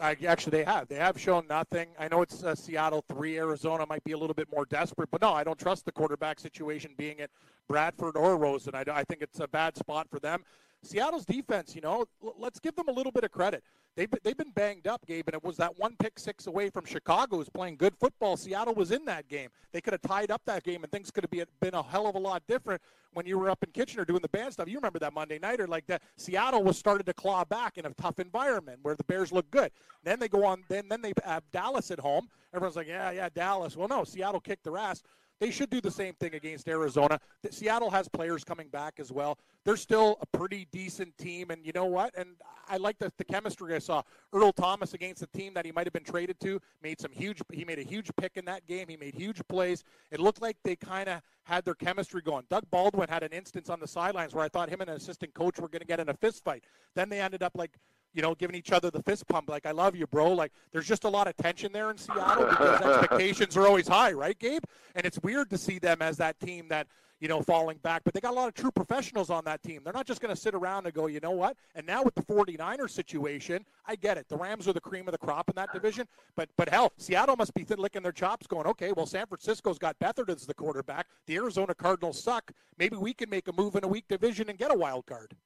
I, actually, they have. They have shown nothing. I know it's uh, Seattle three. Arizona might be a little bit more desperate. But, no, I don't trust the quarterback situation being at Bradford or Rosen. I, I think it's a bad spot for them. Seattle's defense, you know, l- let's give them a little bit of credit. They've, they've been banged up, Gabe, and it was that one pick six away from Chicago who's playing good football. Seattle was in that game. They could have tied up that game, and things could have be, been a hell of a lot different when you were up in Kitchener doing the band stuff. You remember that Monday nighter like that. Seattle was started to claw back in a tough environment where the Bears look good. Then they go on. Then then they have Dallas at home. Everyone's like, yeah, yeah, Dallas. Well, no, Seattle kicked their ass. They should do the same thing against Arizona. Seattle has players coming back as well. They're still a pretty decent team, and you know what? And I like the, the chemistry I saw. Earl Thomas against a team that he might have been traded to made some huge. He made a huge pick in that game. He made huge plays. It looked like they kind of had their chemistry going. Doug Baldwin had an instance on the sidelines where I thought him and an assistant coach were going to get in a fist fight. Then they ended up like. You know, giving each other the fist pump, like, I love you, bro. Like, there's just a lot of tension there in Seattle because expectations are always high, right, Gabe? And it's weird to see them as that team that, you know, falling back. But they got a lot of true professionals on that team. They're not just going to sit around and go, you know what? And now with the 49ers situation, I get it. The Rams are the cream of the crop in that division. But, but hell, Seattle must be licking their chops going, okay, well, San Francisco's got Beathard as the quarterback. The Arizona Cardinals suck. Maybe we can make a move in a weak division and get a wild card.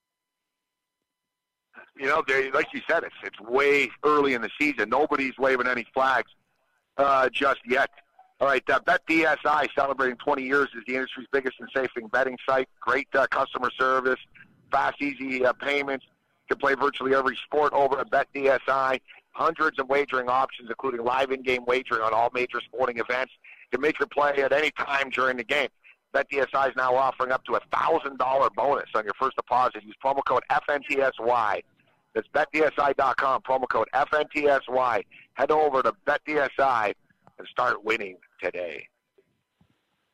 You know, they, like you said, it's it's way early in the season. Nobody's waving any flags uh, just yet. All right, uh, BetDSI, celebrating twenty years, is the industry's biggest and safest betting site. Great uh, customer service, fast, easy uh, payments. You can play virtually every sport over at BetDSI. Hundreds of wagering options, including live in-game wagering on all major sporting events. You can make your play at any time during the game. BetDSI is now offering up to a one thousand dollars bonus on your first deposit. Use promo code F N T S Y. That's bet D S I dot com, promo code F N T S Y. Head over to BetDSI and start winning today.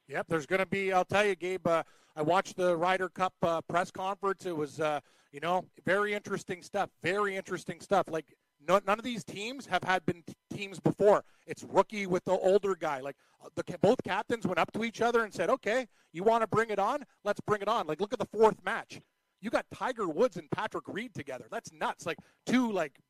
Yep, there's going to be, I'll tell you, Gabe, uh, I watched the Ryder Cup uh, press conference. It was, uh, you know, very interesting stuff, very interesting stuff. Like, No, none of these teams have had been t- teams before. It's rookie with the older guy. Like the both captains went up to each other and said, "Okay, you want to bring it on? Let's bring it on." Like look at the fourth match. You got Tiger Woods and Patrick Reed together. That's nuts. Like two like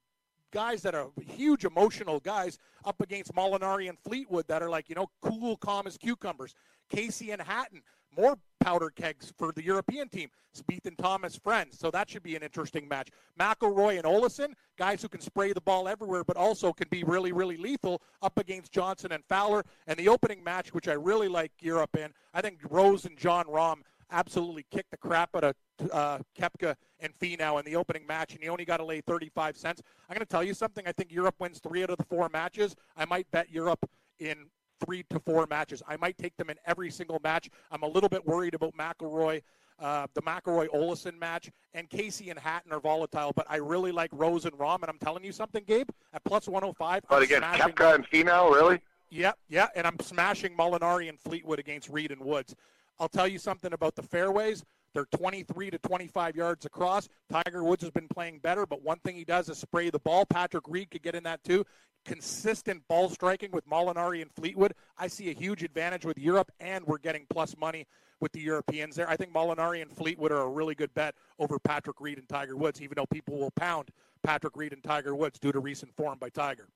guys that are huge emotional guys up against Molinari and Fleetwood that are like, you know, cool, calm as cucumbers. Casey and Hatton. More powder kegs for the European team. Spieth and Thomas friends, so that should be an interesting match. McIlroy and Olesen, guys who can spray the ball everywhere but also can be really, really lethal up against Johnson and Fowler. And the opening match, which I really like Europe in, I think Rose and John Rahm absolutely kicked the crap out of uh, Koepka and Finau in the opening match, and you only got to lay thirty-five cents. I'm going to tell you something. I think Europe wins three out of the four matches. I might bet Europe in three to four matches. I might take them in every single match. I'm a little bit worried about McIlroy, uh, the McIlroy-Olesen match, and Casey and Hatton are volatile, but I really like Rose and Rahm, and I'm telling you something, Gabe, at plus one oh five. But I'm again, Koepka and Finau, really? Yeah, yeah, and I'm smashing Molinari and Fleetwood against Reed and Woods. I'll tell you something about the fairways. They're twenty-three to twenty-five yards across. Tiger Woods has been playing better, but one thing he does is spray the ball. Patrick Reed could get in that too. Consistent ball striking with Molinari and Fleetwood. I see a huge advantage with Europe, and we're getting plus money with the Europeans there. I think Molinari and Fleetwood are a really good bet over Patrick Reed and Tiger Woods, even though people will pound Patrick Reed and Tiger Woods due to recent form by Tiger.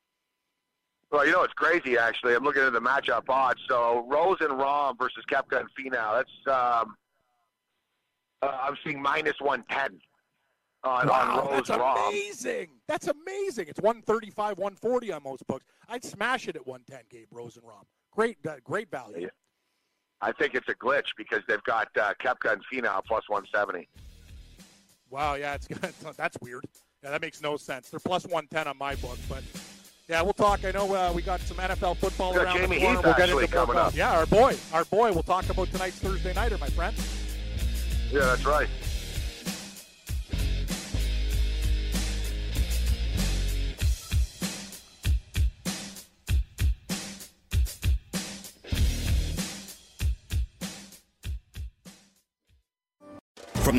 Well, you know, it's crazy, actually. I'm looking at the matchup odds. So, Rose and Rahm versus Koepka and Finau. That's, um, uh, I'm seeing minus one ten on, wow, on Rose and Rahm. That's amazing. That's amazing. It's one thirty-five, one forty on most books. I'd smash it at one ten, Gabe, Rose and Rahm. Great uh, great value. Yeah. I think it's a glitch because they've got uh, Koepka and Finau plus one seventy. Wow, yeah, it's that's weird. Yeah, that makes no sense. They're plus one ten on my book, but... Yeah, we'll talk. I know uh, we got some N F L football around Jamie the corner. Heath we'll get into coming up. Yeah, our boy. Our boy. We'll talk about tonight's Thursday Nighter, my friend. Yeah, that's right. From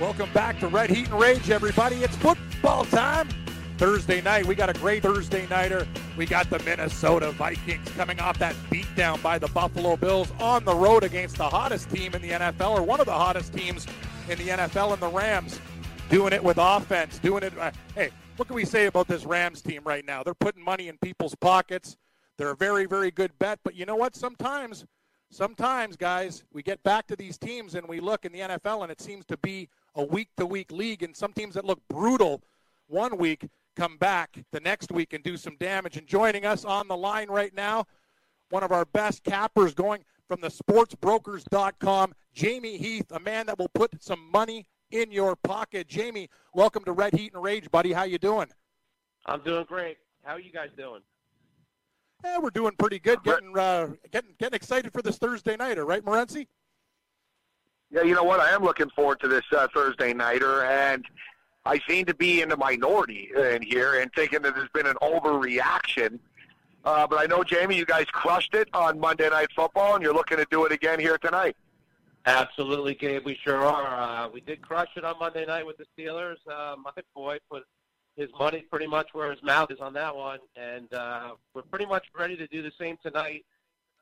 Welcome back to Red Heat and Rage, everybody. It's football time. Thursday night, we got a great Thursday nighter. We got the Minnesota Vikings coming off that beatdown by the Buffalo Bills on the road against the hottest team in the N F L, or one of the hottest teams in the N F L, and the Rams doing it with offense, doing it. Uh, hey, what can we say about this Rams team right now? They're putting money in people's pockets. They're a very, very good bet, but you know what? Sometimes, sometimes, guys, we get back to these teams and we look in the N F L, and it seems to be a week-to-week league, and some teams that look brutal one week come back the next week and do some damage. And joining us on the line right now, one of our best cappers going from the sports brokers dot com, Jamie Heath, a man that will put some money in your pocket. Jamie, welcome to Red Heat and Rage, buddy. How you doing? I'm doing great. How are you guys doing? Yeah, we're doing pretty good, getting uh, getting getting excited for this Thursday nighter, right, Morency? Yeah, you know what? I am looking forward to this uh, Thursday nighter, and I seem to be in the minority in here and thinking that there's been an overreaction. Uh, but I know, Jamie, you guys crushed it on Monday Night Football, and you're looking to do it again here tonight. Absolutely, Gabe. We sure are. Uh, we did crush it on Monday night with the Steelers. Uh, my boy put his money pretty much where his mouth is on that one, and uh, we're pretty much ready to do the same tonight.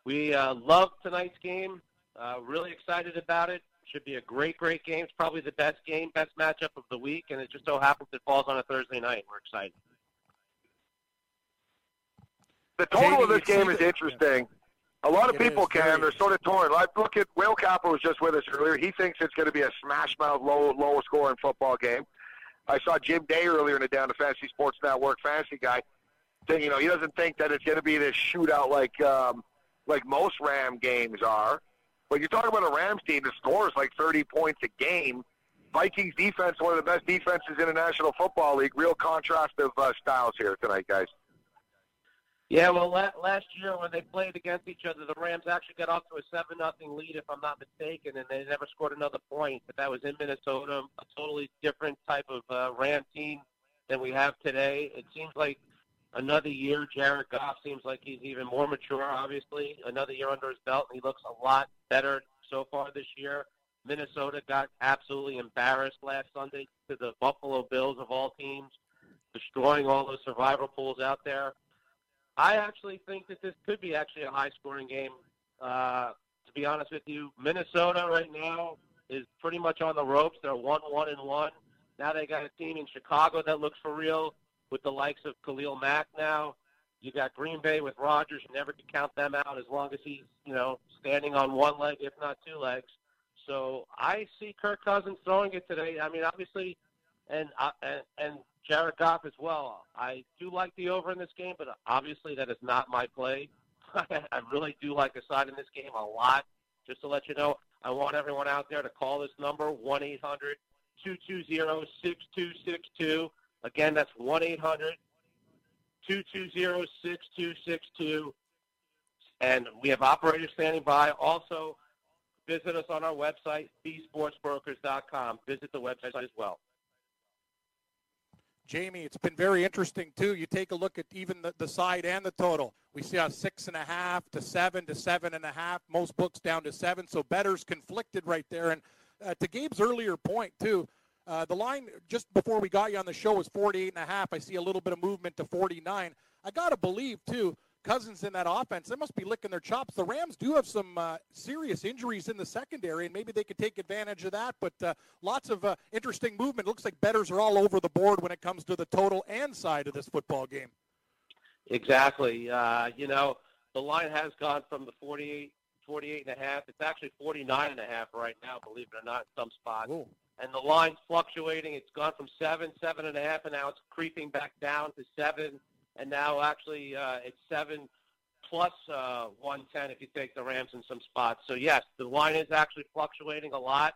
We uh, love tonight's game. Uh, really excited about it. Should be a great, great game. It's probably the best game, best matchup of the week, and it just so happens it falls on a Thursday night. We're excited. The total Jamie, of this game is the, interesting. Yeah. A lot of it people can. They're sort of torn. Like, look at Will Capper was just with us earlier. He thinks it's going to be a smash-mouth, low, low-scoring football game. I saw Jim Day earlier in the Down to Fantasy Sports Network, fantasy guy, saying, you know, he doesn't think that it's going to be this shootout like um, like most Ram games are. But you're talking about a Rams team that scores like thirty points a game. Vikings defense, one of the best defenses in the National Football League. Real contrast of uh, styles here tonight, guys. Yeah, well, last year when they played against each other, the Rams actually got off to a seven nothing lead, if I'm not mistaken, and they never scored another point. But that was in Minnesota, a totally different type of uh, Ram team than we have today. It seems like another year, Jared Goff seems like he's even more mature, obviously. Another year under his belt, and he looks a lot better so far this year. Minnesota got absolutely embarrassed last Sunday to the Buffalo Bills of all teams, destroying all those survivor pools out there. I actually think that this could be actually a high-scoring game. Uh, to be honest with you, Minnesota right now is pretty much on the ropes. They're one, one, and one. Now they got a team in Chicago that looks for real with the likes of Khalil Mack now. You got Green Bay with Rodgers. You never can count them out as long as he's, you know, standing on one leg, if not two legs. So I see Kirk Cousins throwing it today. I mean, obviously, and uh, and, and Jared Goff as well. I do like the over in this game, but obviously that is not my play. I really do like the side in this game a lot. Just to let you know, I want everyone out there to call this number, one eight hundred, two two zero, six two six two. Again, that's one eight hundred, two two zero, six two six two. And we have operators standing by. Also, visit us on our website, the sports brokers dot com. Visit the website as well. Jamie, it's been very interesting, too. You take a look at even the, the side and the total. We see how six and a half to seven to seven and a half, most books down to seven, so bettors conflicted right there. And uh, to Gabe's earlier point, too, uh, the line just before we got you on the show was forty-eight and a half. I see a little bit of movement to forty-nine. I got to believe, too, Cousins in that offense, they must be licking their chops. The Rams do have some uh, serious injuries in the secondary, and maybe they could take advantage of that. But uh, lots of uh, interesting movement. It looks like bettors are all over the board when it comes to the total and side of this football game. Exactly. Uh, you know, the line has gone from the forty-eight, forty-eight and a half. It's actually forty-nine and a half right now, believe it or not, in some spots. Ooh. And the line's fluctuating. It's gone from seven, seven and a half, and now it's creeping back down to seven. And now, actually, uh, it's seven plus uh, one ten if you take the Rams in some spots. So, yes, the line is actually fluctuating a lot.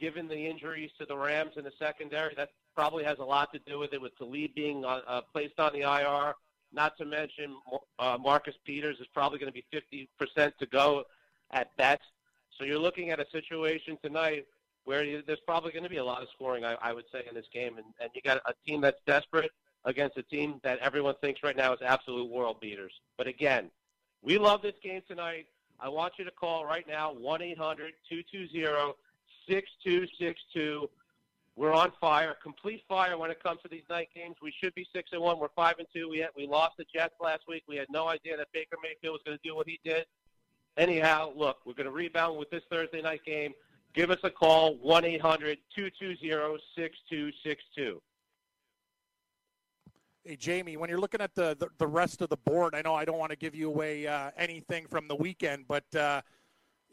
Given the injuries to the Rams in the secondary, that probably has a lot to do with it, with Talib being uh, placed on the I R. Not to mention uh, Marcus Peters is probably going to be fifty percent to go at best. So you're looking at a situation tonight where you, there's probably going to be a lot of scoring, I, I would say, in this game. And, and you got a team that's desperate against a team that everyone thinks right now is absolute world beaters. But again, we love this game tonight. I want you to call right now, one eight hundred, two two zero, six two six two. We're on fire, complete fire when it comes to these night games. We should be six and one. We're five and two. We had, we lost the Jets last week. We had no idea that Baker Mayfield was going to do what he did. Anyhow, look, we're going to rebound with this Thursday night game. Give us a call, one eight hundred, two two zero, six two six two. Hey, Jamie, when you're looking at the, the, the rest of the board, I know I don't want to give you away uh, anything from the weekend, but uh,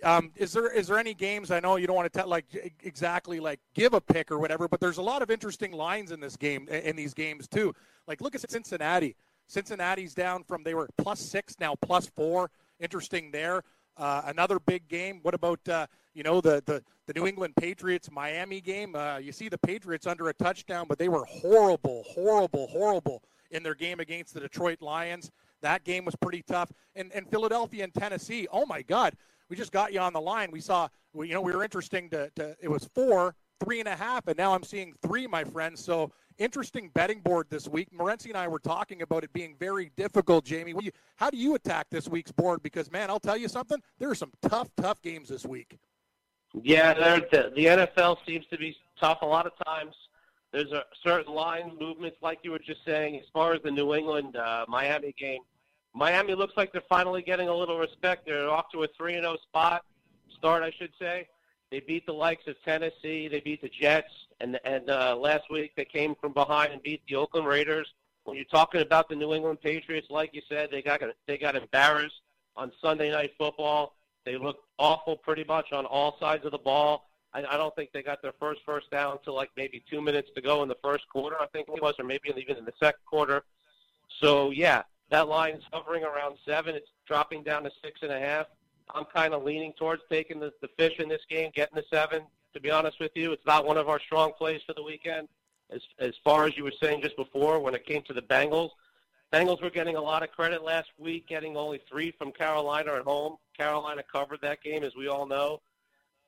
um, is there is there any games? I know you don't want to tell, like exactly like give a pick or whatever, but there's a lot of interesting lines in this game, in these games too. Like look at Cincinnati. Cincinnati's down from, they were plus six, now plus four. Interesting there. Uh, another big game. What about uh, you know the, the the New England Patriots Miami game? Uh, you see the Patriots under a touchdown, but they were horrible, horrible, horrible in their game against the Detroit Lions. That game was pretty tough. And and Philadelphia and Tennessee. Oh my God, we just got you on the line. We saw we, you know we were interesting to, to it was four, three and a half, and now I'm seeing three, my friend. So interesting betting board this week. Morency and I were talking about it being very difficult, Jamie. What do you, how do you attack this week's board? Because, man, I'll tell you something, there are some tough, tough games this week. Yeah, the, the N F L seems to be tough a lot of times. There's a certain line movements, like you were just saying, as far as the New England uh, Miami game. Miami looks like they're finally getting a little respect. They're off to a three and oh spot, start, I should say. They beat the likes of Tennessee. They beat the Jets. And and uh, last week they came from behind and beat the Oakland Raiders. When you're talking about the New England Patriots, like you said, they got they got embarrassed on Sunday Night Football. They looked awful pretty much on all sides of the ball. I, I don't think they got their first first down until like maybe two minutes to go in the first quarter, I think it was, or maybe even in the second quarter. So, yeah, that line's hovering around seven. It's dropping down to six and a half. I'm kind of leaning towards taking the, the fish in this game, getting the seven. To be honest with you, it's not one of our strong plays for the weekend. As as far as you were saying just before, when it came to the Bengals, Bengals were getting a lot of credit last week, getting only three from Carolina at home. Carolina covered that game, as we all know.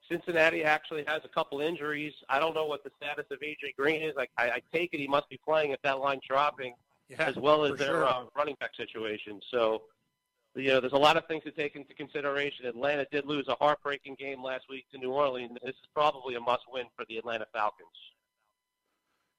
Cincinnati actually has a couple injuries. I don't know what the status of A J Green is. I, I, I take it he must be playing if that line's dropping, yeah, as well as their sure. uh, running back situation. So you know, there's a lot of things to take into consideration. Atlanta did lose a heartbreaking game last week to New Orleans. This is probably a must-win for the Atlanta Falcons.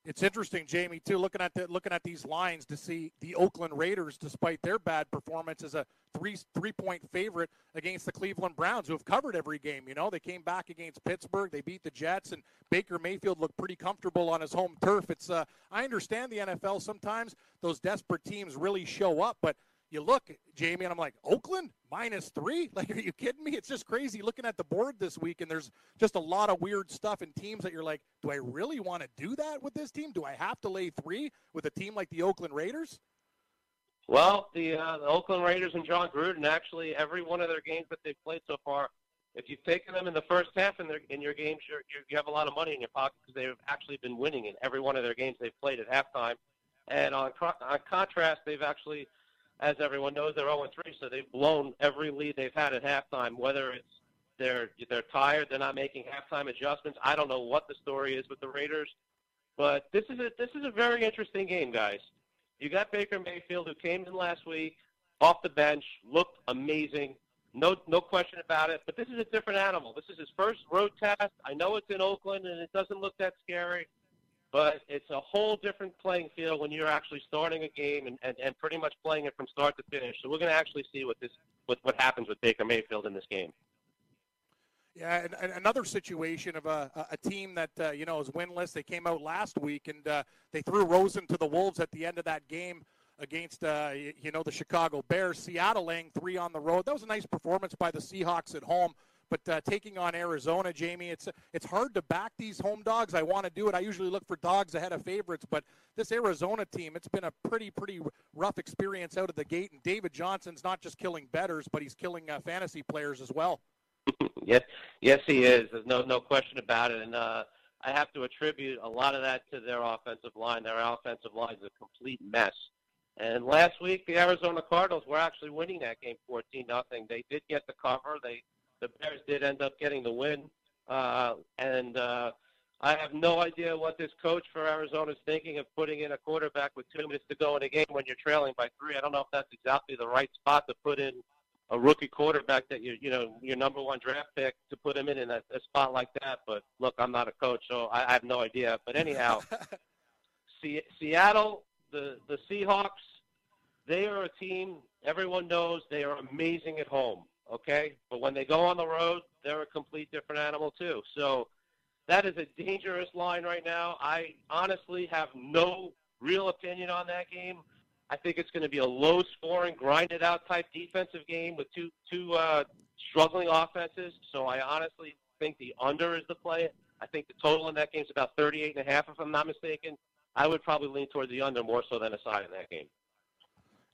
It's interesting, Jamie, too, looking at the, looking at these lines to see the Oakland Raiders, despite their bad performance, as a three, three-point favorite against the Cleveland Browns, who have covered every game. You know, they came back against Pittsburgh. They beat the Jets, and Baker Mayfield looked pretty comfortable on his home turf. It's uh, I understand the N F L sometimes those desperate teams really show up, but you look, Jamie, and I'm like, Oakland minus three? Like, are you kidding me? It's just crazy looking at the board this week, and there's just a lot of weird stuff in teams that you're like, do I really want to do that with this team? Do I have to lay three with a team like the Oakland Raiders? Well, the, uh, the Oakland Raiders and John Gruden, actually, every one of their games that they've played so far, if you've taken them in the first half in, their, in your games, you're, you're, you have a lot of money in your pocket because they've actually been winning in every one of their games they've played at halftime. And on, on contrast, they've actually – as everyone knows, they're zero and three, so they've blown every lead they've had at halftime, whether it's they're they're tired, they're not making halftime adjustments. I don't know what the story is with the Raiders, but this is a, this is a very interesting game, guys. You got Baker Mayfield, who came in last week off the bench, looked amazing, no no question about it, but this is a different animal. This is his first road test. I know it's in Oakland, and it doesn't look that scary, but it's a whole different playing field when you're actually starting a game and, and, and pretty much playing it from start to finish. So we're going to actually see what this what, what happens with Baker Mayfield in this game. Yeah, and, and another situation of a, a team that, uh, you know, is winless. They came out last week, and uh, they threw Rosen to the Wolves at the end of that game against, uh, you know, the Chicago Bears. Seattle laying three on the road. That was a nice performance by the Seahawks at home. But uh, taking on Arizona, Jamie, it's it's hard to back these home dogs. I want to do it. I usually look for dogs ahead of favorites, but this Arizona team, it's been a pretty, pretty rough experience out of the gate, and David Johnson's not just killing bettors, but he's killing uh, fantasy players as well. Yes, yes, he is. There's no no question about it, and uh, I have to attribute a lot of that to their offensive line. Their offensive line is a complete mess. And last week, the Arizona Cardinals were actually winning that game fourteen nothing. They did get the cover. They The Bears did end up getting the win, uh, and uh, I have no idea what this coach for Arizona is thinking of putting in a quarterback with two minutes to go in a game when you're trailing by three. I don't know if that's exactly the right spot to put in a rookie quarterback that you you know your number one draft pick, to put him in in a, a spot like that. But look, I'm not a coach, so I, I have no idea. But anyhow, C- Seattle, the the Seahawks, they are a team everyone knows they are amazing at home. Okay, but when they go on the road, they're a complete different animal too. So that is a dangerous line right now. I honestly have no real opinion on that game. I think it's going to be a low-scoring, grinded-out type defensive game with two two uh, struggling offenses. So I honestly think the under is the play. I think the total in that game is about thirty-eight and a half, if I'm not mistaken. I would probably lean toward the under more so than a side in that game.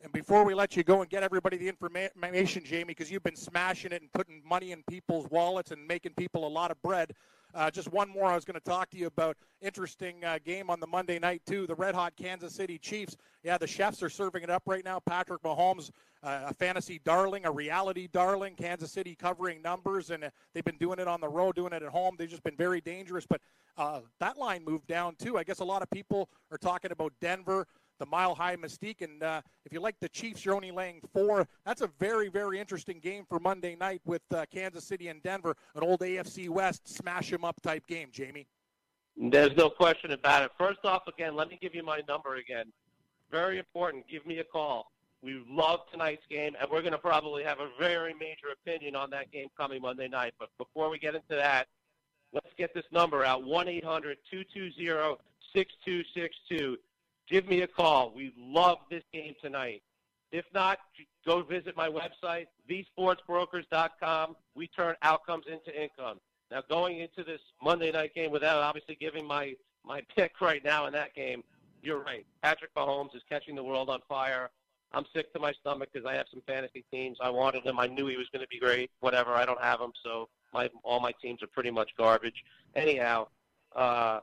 And before we let you go and get everybody the information, Jamie, because you've been smashing it and putting money in people's wallets and making people a lot of bread, uh, just one more I was going to talk to you about. Interesting uh, game on the Monday night, too, the red-hot Kansas City Chiefs. Yeah, the chefs are serving it up right now. Patrick Mahomes, uh, a fantasy darling, a reality darling. Kansas City covering numbers, and uh, they've been doing it on the road, doing it at home. They've just been very dangerous, but uh, that line moved down, too. I guess a lot of people are talking about Denver, the mile-high mystique, and uh, if you like the Chiefs, you're only laying four. That's a very, very interesting game for Monday night with uh, Kansas City and Denver, an old A F C West smash-em-up type game, Jamie. There's no question about it. First off, again, let me give you my number again. Very important. Give me a call. We love tonight's game, and we're going to probably have a very major opinion on that game coming Monday night. But before we get into that, let's get this number out, one eight hundred two two zero six two six two. Give me a call. We love this game tonight. If not, go visit my website, the sports brokers dot com. We turn outcomes into income. Now, going into this Monday night game without obviously giving my, my pick right now in that game, you're right. Patrick Mahomes is catching the world on fire. I'm sick to my stomach because I have some fantasy teams. I wanted him. I knew he was going to be great. Whatever. I don't have him, so my all my teams are pretty much garbage. Anyhow, uh,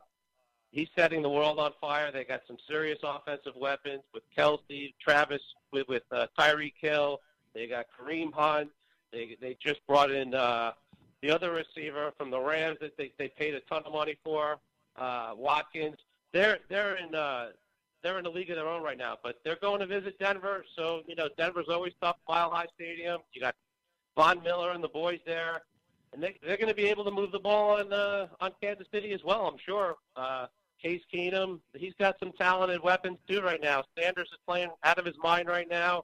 he's setting the world on fire. They got some serious offensive weapons with Kelsey, Travis, with, with uh, Tyreek Hill. They got Kareem Hunt. They they just brought in uh, the other receiver from the Rams that they, they paid a ton of money for, uh, Watkins. They're they're in uh, they're in a league of their own right now. But they're going to visit Denver, so, you know, Denver's always tough, Mile High Stadium. You got Von Miller and the boys there. And they, they're going to be able to move the ball on uh, on Kansas City as well, I'm sure. Uh, Case Keenum, he's got some talented weapons, too, right now. Sanders is playing out of his mind right now.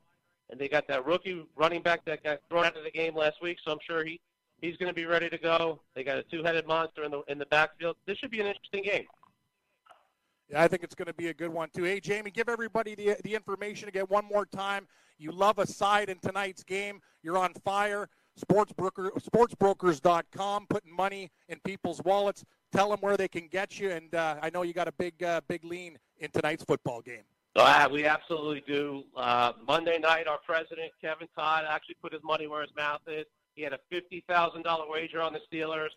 And they got that rookie running back that got thrown out of the game last week, so I'm sure he, he's going to be ready to go. They got a two-headed monster in the in the backfield. This should be an interesting game. Yeah, I think it's going to be a good one, too. Hey, Jamie, give everybody the, the information again one more time. You love a side in tonight's game. You're on fire. Sportsbroker, sportsbrokers dot com, putting money in people's wallets. Tell them where they can get you, and uh, I know you got a big uh, big lean in tonight's football game. Uh, we absolutely do. Uh, Monday night, our president, Kevin Todd, actually put his money where his mouth is. He had a fifty thousand dollars wager on the Steelers.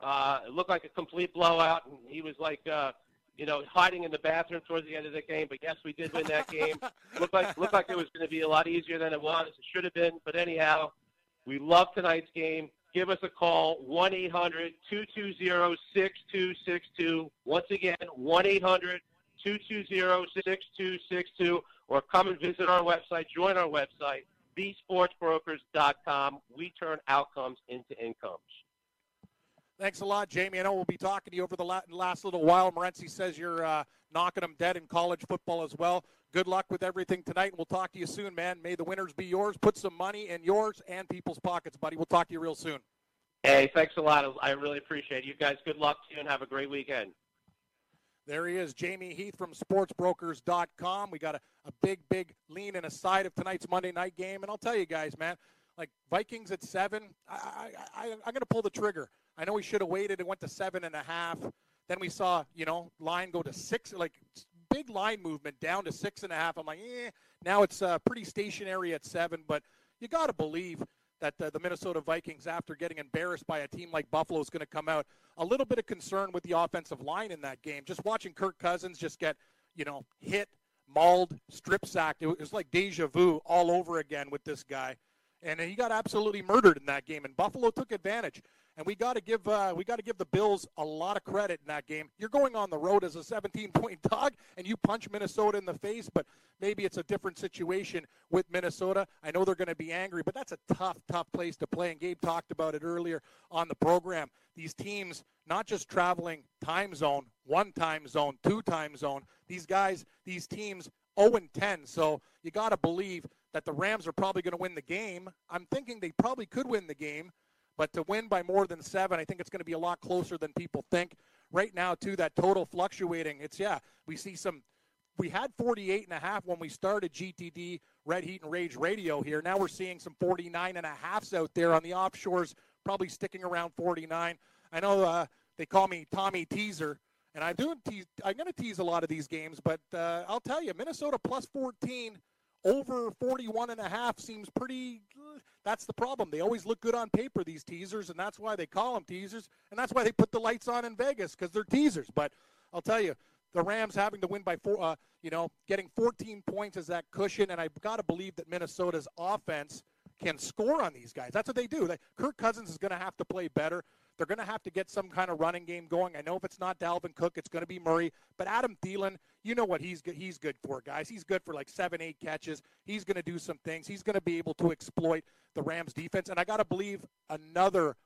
Uh, it looked like a complete blowout, and he was like, uh, you know, hiding in the bathroom towards the end of the game. But, yes, we did win that game. looked like looked like it was going to be a lot easier than it was. It should have been. But, anyhow, we love tonight's game. Give us a call, one eight hundred, two two zero, six two six two. Once again, one eight hundred, two two zero, six two six two, or come and visit our website, join our website, the sports brokers dot com. We turn outcomes into incomes. Thanks a lot, Jamie. I know we'll be talking to you over the last little while. Morency says you're uh, knocking them dead in college football as well. Good luck with everything tonight, and we'll talk to you soon, man. May the winners be yours. Put some money in yours and people's pockets, buddy. We'll talk to you real soon. Hey, thanks a lot. I really appreciate it. You guys, good luck to you, and have a great weekend. There he is, Jamie Heath from sportsbrokers dot com. We got a, a big, big lean and a side of tonight's Monday night game. And I'll tell you guys, man, like Vikings at seven, I, I, I, I'm going to pull the trigger. I know we should have waited. It went to seven and a half. Then we saw, you know, line go to six, like big line movement down to six and a half. I'm like, eh. Now it's uh, pretty stationary at seven. But you got to believe that the, the Minnesota Vikings, after getting embarrassed by a team like Buffalo, is going to come out. A little bit of concern with the offensive line in that game. Just watching Kirk Cousins just get, you know, hit, mauled, strip sacked. It was like deja vu all over again with this guy. And he got absolutely murdered in that game. And Buffalo took advantage. And we got to give uh, we got to give the Bills a lot of credit in that game. You're going on the road as a seventeen-point dog, and you punch Minnesota in the face. But maybe it's a different situation with Minnesota. I know they're going to be angry, but that's a tough, tough place to play. And Gabe talked about it earlier on the program. These teams not just traveling time zone, one time zone, two time zone. These guys, these teams, oh and ten. So you got to believe that the Rams are probably going to win the game. I'm thinking they probably could win the game. But to win by more than seven, I think it's going to be a lot closer than people think. Right now, too, that total fluctuating. It's, yeah, we see some – we had forty-eight and a half when we started G T D, Red Heat and Rage Radio here. Now we're seeing some forty-nine and a halves out there on the offshores, probably sticking around forty-nine. I know uh, they call me Tommy Teaser, and I'm doing te- I'm going to tease a lot of these games. But uh, I'll tell you, Minnesota plus fourteen – over forty-one and a half seems pretty – that's the problem. They always look good on paper, these teasers, and that's why they call them teasers, and that's why they put the lights on in Vegas because they're teasers. But I'll tell you, the Rams having to win by four uh, – you know, getting fourteen points is that cushion, and I've got to believe that Minnesota's offense can score on these guys. That's what they do. Like, Kirk Cousins is going to have to play better. They're going to have to get some kind of running game going. I know if it's not Dalvin Cook, it's going to be Murray. But Adam Thielen, you know what he's good, he's good for, guys. He's good for like seven, eight catches. He's going to do some things. He's going to be able to exploit the Rams' defense. And I got to believe another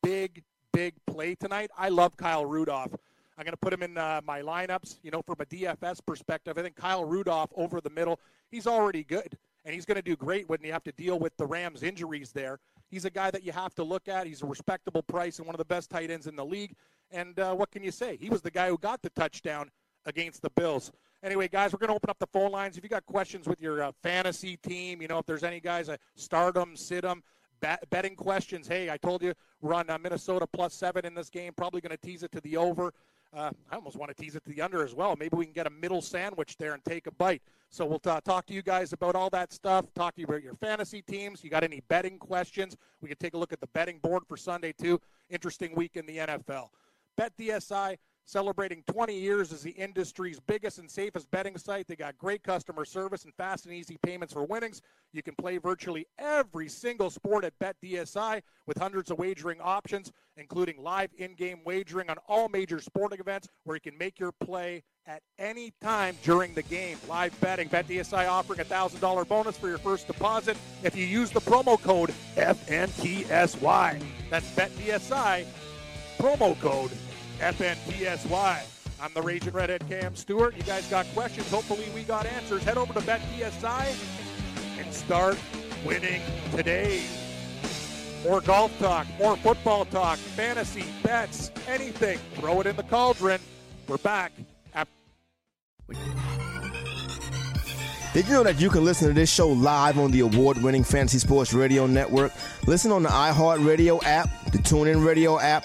big, big play tonight. I love Kyle Rudolph. I'm going to put him in uh, my lineups, you know, from a D F S perspective. I think Kyle Rudolph over the middle, he's already good. And he's going to do great when you have to deal with the Rams' injuries there. He's a guy that you have to look at. He's a respectable price and one of the best tight ends in the league. And uh, what can you say? He was the guy who got the touchdown against the Bills. Anyway, guys, we're going to open up the phone lines. If you got questions with your uh, fantasy team, you know, if there's any guys, uh, start them, sit them, bet- betting questions. Hey, I told you we're on uh, Minnesota plus seven in this game. Probably going to tease it to the over. Uh, I almost want to tease it to the under as well. Maybe we can get a middle sandwich there and take a bite. So we'll t- talk to you guys about all that stuff, talk to you about your fantasy teams. You got any betting questions? We can take a look at the betting board for Sunday, too. Interesting week in the N F L. BetDSI, celebrating twenty years as the industry's biggest and safest betting site. They got great customer service and fast and easy payments for winnings. You can play virtually every single sport at BetDSI with hundreds of wagering options, including live in-game wagering on all major sporting events where you can make your play at any time during the game. Live betting. BetDSI offering a one thousand dollars bonus for your first deposit if you use the promo code F N T S Y. That's BetDSI, promo code F N T S Y. I'm the Raging Redhead Cam Stewart. You guys got questions. Hopefully we got answers. Head over to BetDSI and start winning today. More golf talk, more football talk, fantasy, bets, anything. Throw it in the cauldron. We're back. Did you know that you can listen to this show live on the award-winning Fantasy Sports Radio Network? Listen on the iHeartRadio app, the TuneIn Radio app,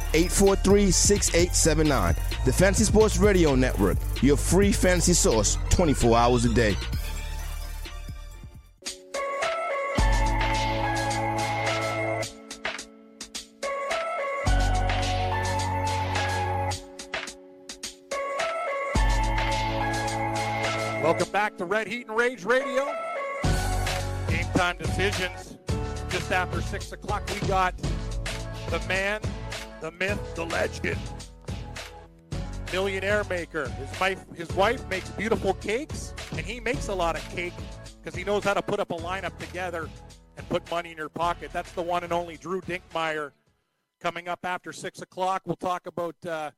eight four three, six eight seven nine. The Fantasy Sports Radio Network, your free fantasy source twenty-four hours a day. Welcome back to Red Heat and Rage Radio. Game time decisions. Just after six o'clock, we got the man, the myth, the legend. Millionaire maker. His wife, his wife makes beautiful cakes, and he makes a lot of cake because he knows how to put up a lineup together and put money in your pocket. That's the one and only Drew Dinkmeyer. Coming up after six o'clock, we'll talk about... Uh,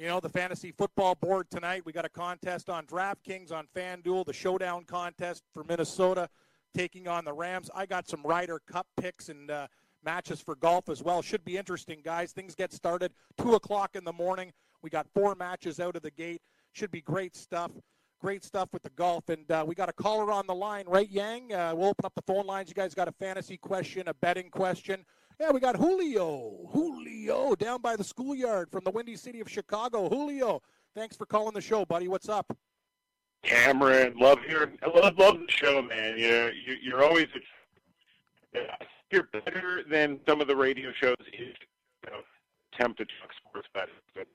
You know, the fantasy football board tonight. We got a contest on DraftKings, on FanDuel, the showdown contest for Minnesota taking on the Rams. I got some Ryder Cup picks and uh, matches for golf as well. Should be interesting, guys. Things get started two o'clock in the morning. We got four matches out of the gate. Should be great stuff. Great stuff with the golf. And uh, we got a caller on the line, right, Yang? Uh, we'll open up the phone lines. You guys got a fantasy question, a betting question. Yeah, we got Julio, Julio, down by the schoolyard from the Windy City of Chicago. Julio, thanks for calling the show, buddy. What's up? Cameron, love your, love, love the show, man. You're, you're always, you're better than some of the radio shows in you know, attempt to talk sports better.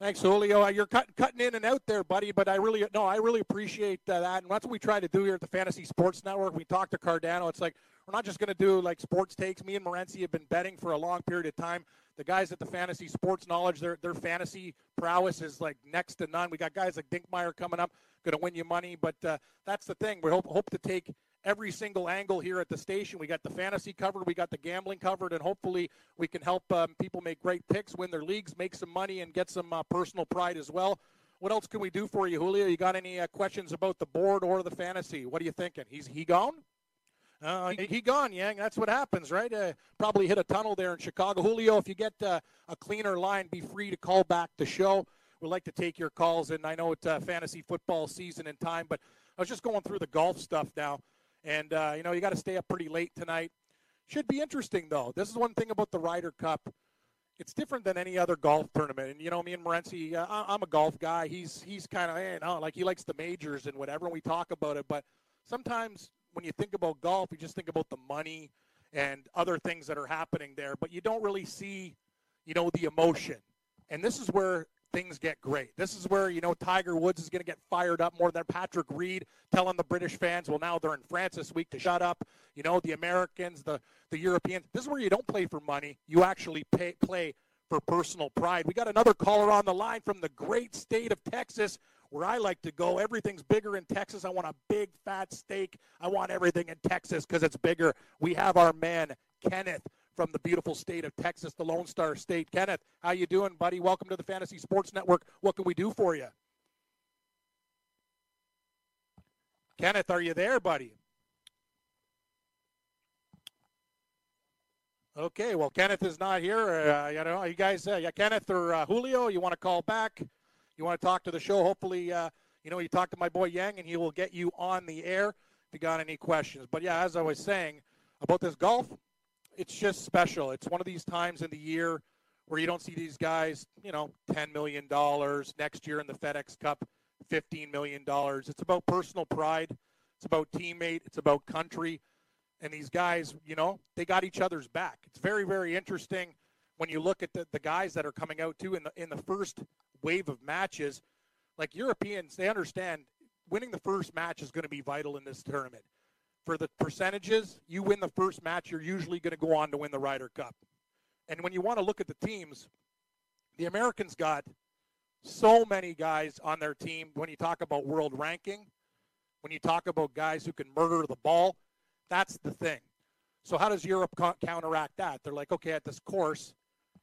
Thanks, Julio. You're cut, cutting in and out there, buddy, but I really no, I really appreciate that. And that's what we try to do here at the Fantasy Sports Network. We talk to Cardano. It's like we're not just going to do, like, sports takes. Me and Morency have been betting for a long period of time. The guys at the Fantasy Sports Knowledge, their their fantasy prowess is, like, next to none. We got guys like Dinkmeyer coming up, going to win you money. But uh, that's the thing. We hope hope to take every single angle here at the station. We got the fantasy covered, we got the gambling covered, and hopefully we can help um, people make great picks, win their leagues, make some money, and get some uh, personal pride as well. What else can we do for you, Julio? You got any uh, questions about the board or the fantasy? What are you thinking? He's he gone? Uh, he, he gone, Yang. That's what happens, right? Uh, probably hit a tunnel there in Chicago. Julio, if you get uh, a cleaner line, be free to call back the show. We'd like to take your calls, and I know it's uh, fantasy football season and time, but I was just going through the golf stuff now. And, uh, you know, you got to stay up pretty late tonight. Should be interesting, though. This is one thing about the Ryder Cup. It's different than any other golf tournament. And, you know, me and Morency, uh, I'm a golf guy. He's he's kind of, you know, like he likes the majors and whatever, and we talk about it. But sometimes when you think about golf, you just think about the money and other things that are happening there. But you don't really see, you know, the emotion. And this is where things get great. This is where, you know, Tiger Woods is going to get fired up more than Patrick Reed telling the British fans, well, now they're in France this week to shut up. You know, the Americans, the, the Europeans. This is where you don't play for money. You actually pay, play for personal pride. We got another caller on the line from the great state of Texas, where I like to go. Everything's bigger in Texas. I want a big, fat steak. I want everything in Texas because it's bigger. We have our man, Kenneth, from the beautiful state of Texas, the Lone Star State. Kenneth, how you doing, buddy? Welcome to the Fantasy Sports Network. What can we do for you? Kenneth, are you there, buddy? Okay, well, Kenneth is not here. Uh, you know, you guys, uh, yeah, Kenneth or uh, Julio, you want to call back? You want to talk to the show? Hopefully, uh, you know, you talk to my boy Yang, and he will get you on the air if you got any questions. But, yeah, as I was saying about this golf, it's just special. It's one of these times in the year where you don't see these guys, you know, ten million dollars. Next year in the FedEx Cup, fifteen million dollars. It's about personal pride. It's about teammate. It's about country. And these guys, you know, they got each other's back. It's very, very interesting when you look at the, the guys that are coming out, too, in the, in the first wave of matches. Like Europeans, they understand winning the first match is going to be vital in this tournament. For the percentages, you win the first match, you're usually going to go on to win the Ryder Cup. And when you want to look at the teams, the Americans got so many guys on their team. When you talk about world ranking, when you talk about guys who can murder the ball, that's the thing. So how does Europe co- counteract that? They're like, okay, at this course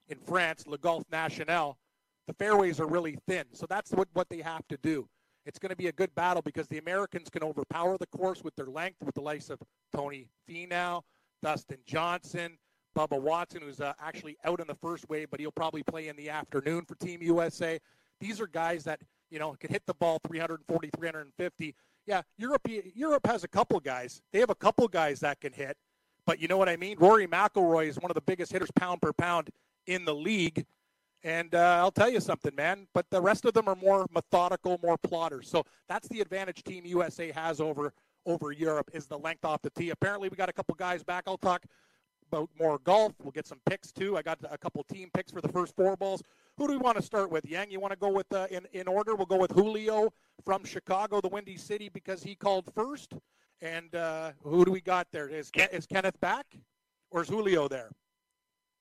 in France, Le Golf National, the fairways are really thin. So that's what, what they have to do. It's going to be a good battle because the Americans can overpower the course with their length, with the likes of Tony Finau, Dustin Johnson, Bubba Watson, who's uh, actually out in the first wave, but he'll probably play in the afternoon for Team U S A. These are guys that, you know, can hit the ball three forty, three fifty. Yeah, Europe, Europe has a couple guys. They have a couple guys that can hit, but you know what I mean? Rory McIlroy is one of the biggest hitters pound per pound in the league, and uh, I'll tell you something, man, but the rest of them are more methodical, more plotters. So that's the advantage Team U S A has over, over Europe is the length off the tee. Apparently we got a couple guys back. I'll talk about more golf. We'll get some picks, too. I got a couple team picks for the first four balls. Who do we want to start with? Yang, you want to go with uh, in, in order? We'll go with Julio from Chicago, the Windy City, because he called first. And uh, who do we got there? Is, Ken- is Kenneth back, or is Julio there?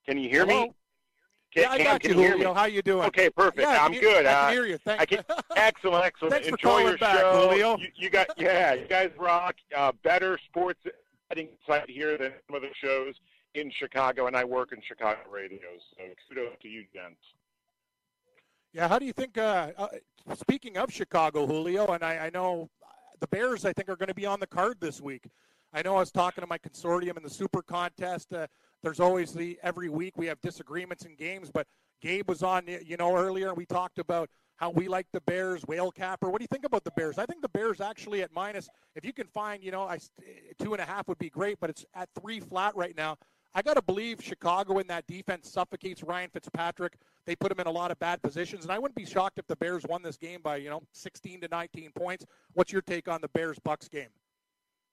Can you hear Hello? me? Can, yeah, I Cam, got you, Julio. You how you doing? Okay, perfect. Yeah, I'm good. I can hear you. Thank you. Excellent, excellent. Thanks Enjoy for calling your back, show. Julio. You, you got, yeah, you guys rock. Uh, better sports betting site here than some of the shows in Chicago, and I work in Chicago radio. So kudos to you, gents. Yeah, how do you think, uh, uh, speaking of Chicago, Julio, and I, I know the Bears, I think, are going to be on the card this week. I know I was talking to my consortium in the Super Contest. Uh, there's always the every week we have disagreements in games, but Gabe was on, you know, earlier, and we talked about how we like the Bears, Whale Capper. What do you think about the Bears? I think the Bears actually at minus, if you can find, you know, I, two and a half would be great, but it's at three flat right now. I got to believe Chicago in that defense suffocates Ryan Fitzpatrick. They put him in a lot of bad positions, and I wouldn't be shocked if the Bears won this game by, you know, sixteen to nineteen points. What's your take on the Bears-Bucks game?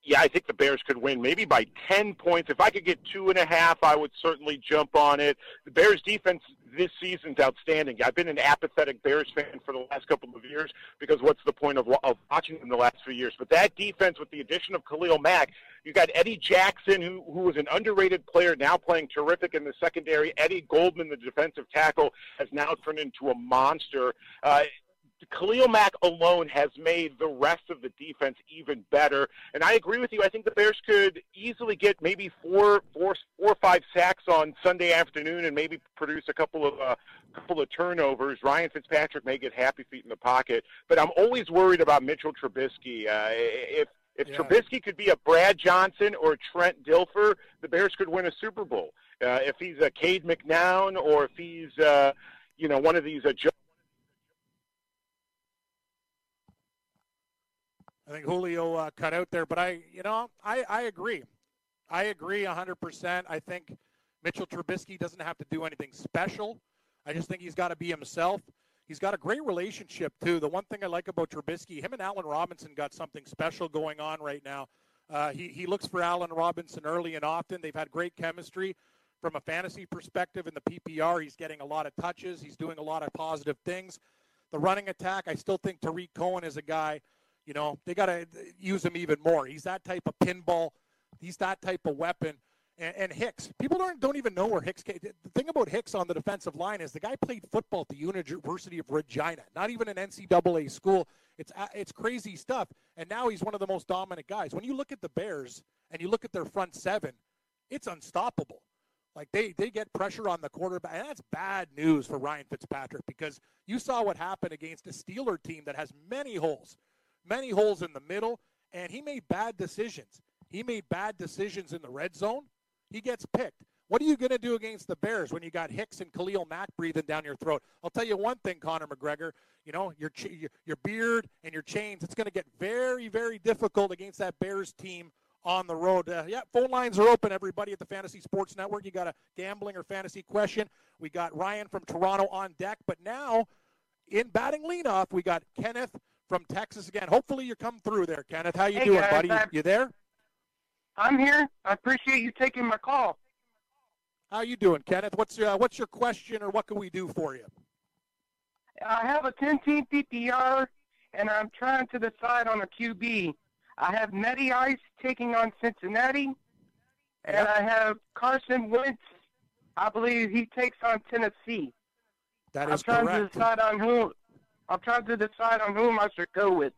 Yeah, I think the Bears could win maybe by ten points. If I could get two and a half, I would certainly jump on it. The Bears' defense this season's outstanding. I've been an apathetic Bears fan for the last couple of years because what's the point of, of watching them the last few years? But that defense, with the addition of Khalil Mack, you got Eddie Jackson, who who is an underrated player, now playing terrific in the secondary. Eddie Goldman, the defensive tackle, has now turned into a monster. Uh, Khalil Mack alone has made the rest of the defense even better. And I agree with you. I think the Bears could easily get maybe four, four, four or five sacks on Sunday afternoon and maybe produce a couple of uh, couple of turnovers. Ryan Fitzpatrick may get happy feet in the pocket. But I'm always worried about Mitchell Trubisky. Uh, if if yeah. Trubisky could be a Brad Johnson or Trent Dilfer, the Bears could win a Super Bowl. Uh, if he's a Cade McNown or if he's, uh, you know, one of these uh, – I think Julio uh, cut out there, but I, you know, I, I agree. I agree one hundred percent. I think Mitchell Trubisky doesn't have to do anything special. I just think he's got to be himself. He's got a great relationship, too. The one thing I like about Trubisky, him and Allen Robinson got something special going on right now. Uh, he, he looks for Allen Robinson early and often. They've had great chemistry from a fantasy perspective in the P P R. He's getting a lot of touches. He's doing a lot of positive things. The running attack, I still think Tariq Cohen is a guy. You know, they got to use him even more. He's that type of pinball. He's that type of weapon. And, and Hicks, people don't don't even know where Hicks came. The thing about Hicks on the defensive line is the guy played football at the University of Regina, not even an N C double A school. It's it's crazy stuff. And now he's one of the most dominant guys. When you look at the Bears and you look at their front seven, it's unstoppable. Like, they, they get pressure on the quarterback. And that's bad news for Ryan Fitzpatrick because you saw what happened against a Steeler team that has many holes. Many holes in the middle, and he made bad decisions. He made bad decisions in the red zone. He gets picked. What are you going to do against the Bears when you got Hicks and Khalil Mack breathing down your throat? I'll tell you one thing, Conor McGregor. You know, your your beard and your chains, it's going to get very, very difficult against that Bears team on the road. Uh, yeah, phone lines are open, everybody, at the Fantasy Sports Network. You got a gambling or fantasy question. We got Ryan from Toronto on deck. But now, in batting leadoff, we got Kenneth from Texas again. Hopefully you come through there, Kenneth. How you hey, doing, guys, buddy? I'm, you there? I'm here. I appreciate you taking my call. How you doing, Kenneth? What's your, uh, what's your question, or what can we do for you? I have a ten-team P P R, and I'm trying to decide on a Q B. I have Matty Ice taking on Cincinnati, and yep. I have Carson Wentz. I believe he takes on Tennessee. That is I'm trying correct. To decide on who. I'm trying to decide on whom I should go with.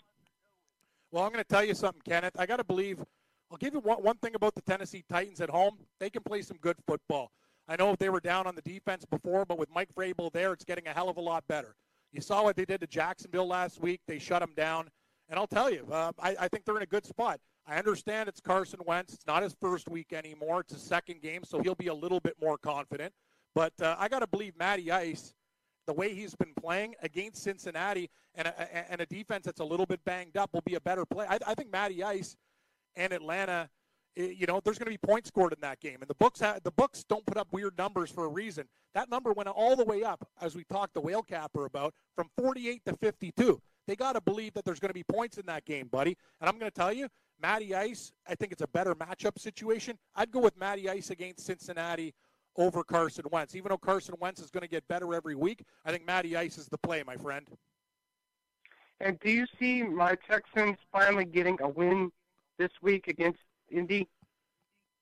Well, I'm going to tell you something, Kenneth. I got to believe. I'll give you one, one thing about the Tennessee Titans at home. They can play some good football. I know they were down on the defense before, but with Mike Vrabel there, it's getting a hell of a lot better. You saw what they did to Jacksonville last week. They shut them down. And I'll tell you, uh, I, I think they're in a good spot. I understand it's Carson Wentz. It's not his first week anymore. It's his second game, so he'll be a little bit more confident. But uh, I got to believe Matty Ice, the way he's been playing against Cincinnati and a, and a defense that's a little bit banged up, will be a better play. I, I think Matty Ice and Atlanta, you know, there's going to be points scored in that game. And the books ha- the books don't put up weird numbers for a reason. That number went all the way up, as we talked to Whale Capper about, from forty-eight to fifty-two. They got to believe that there's going to be points in that game, buddy. And I'm going to tell you, Matty Ice, I think it's a better matchup situation. I'd go with Matty Ice against Cincinnati over Carson Wentz. Even though Carson Wentz is going to get better every week, I think Matty Ice is the play, my friend. And do you see my Texans finally getting a win this week against Indy?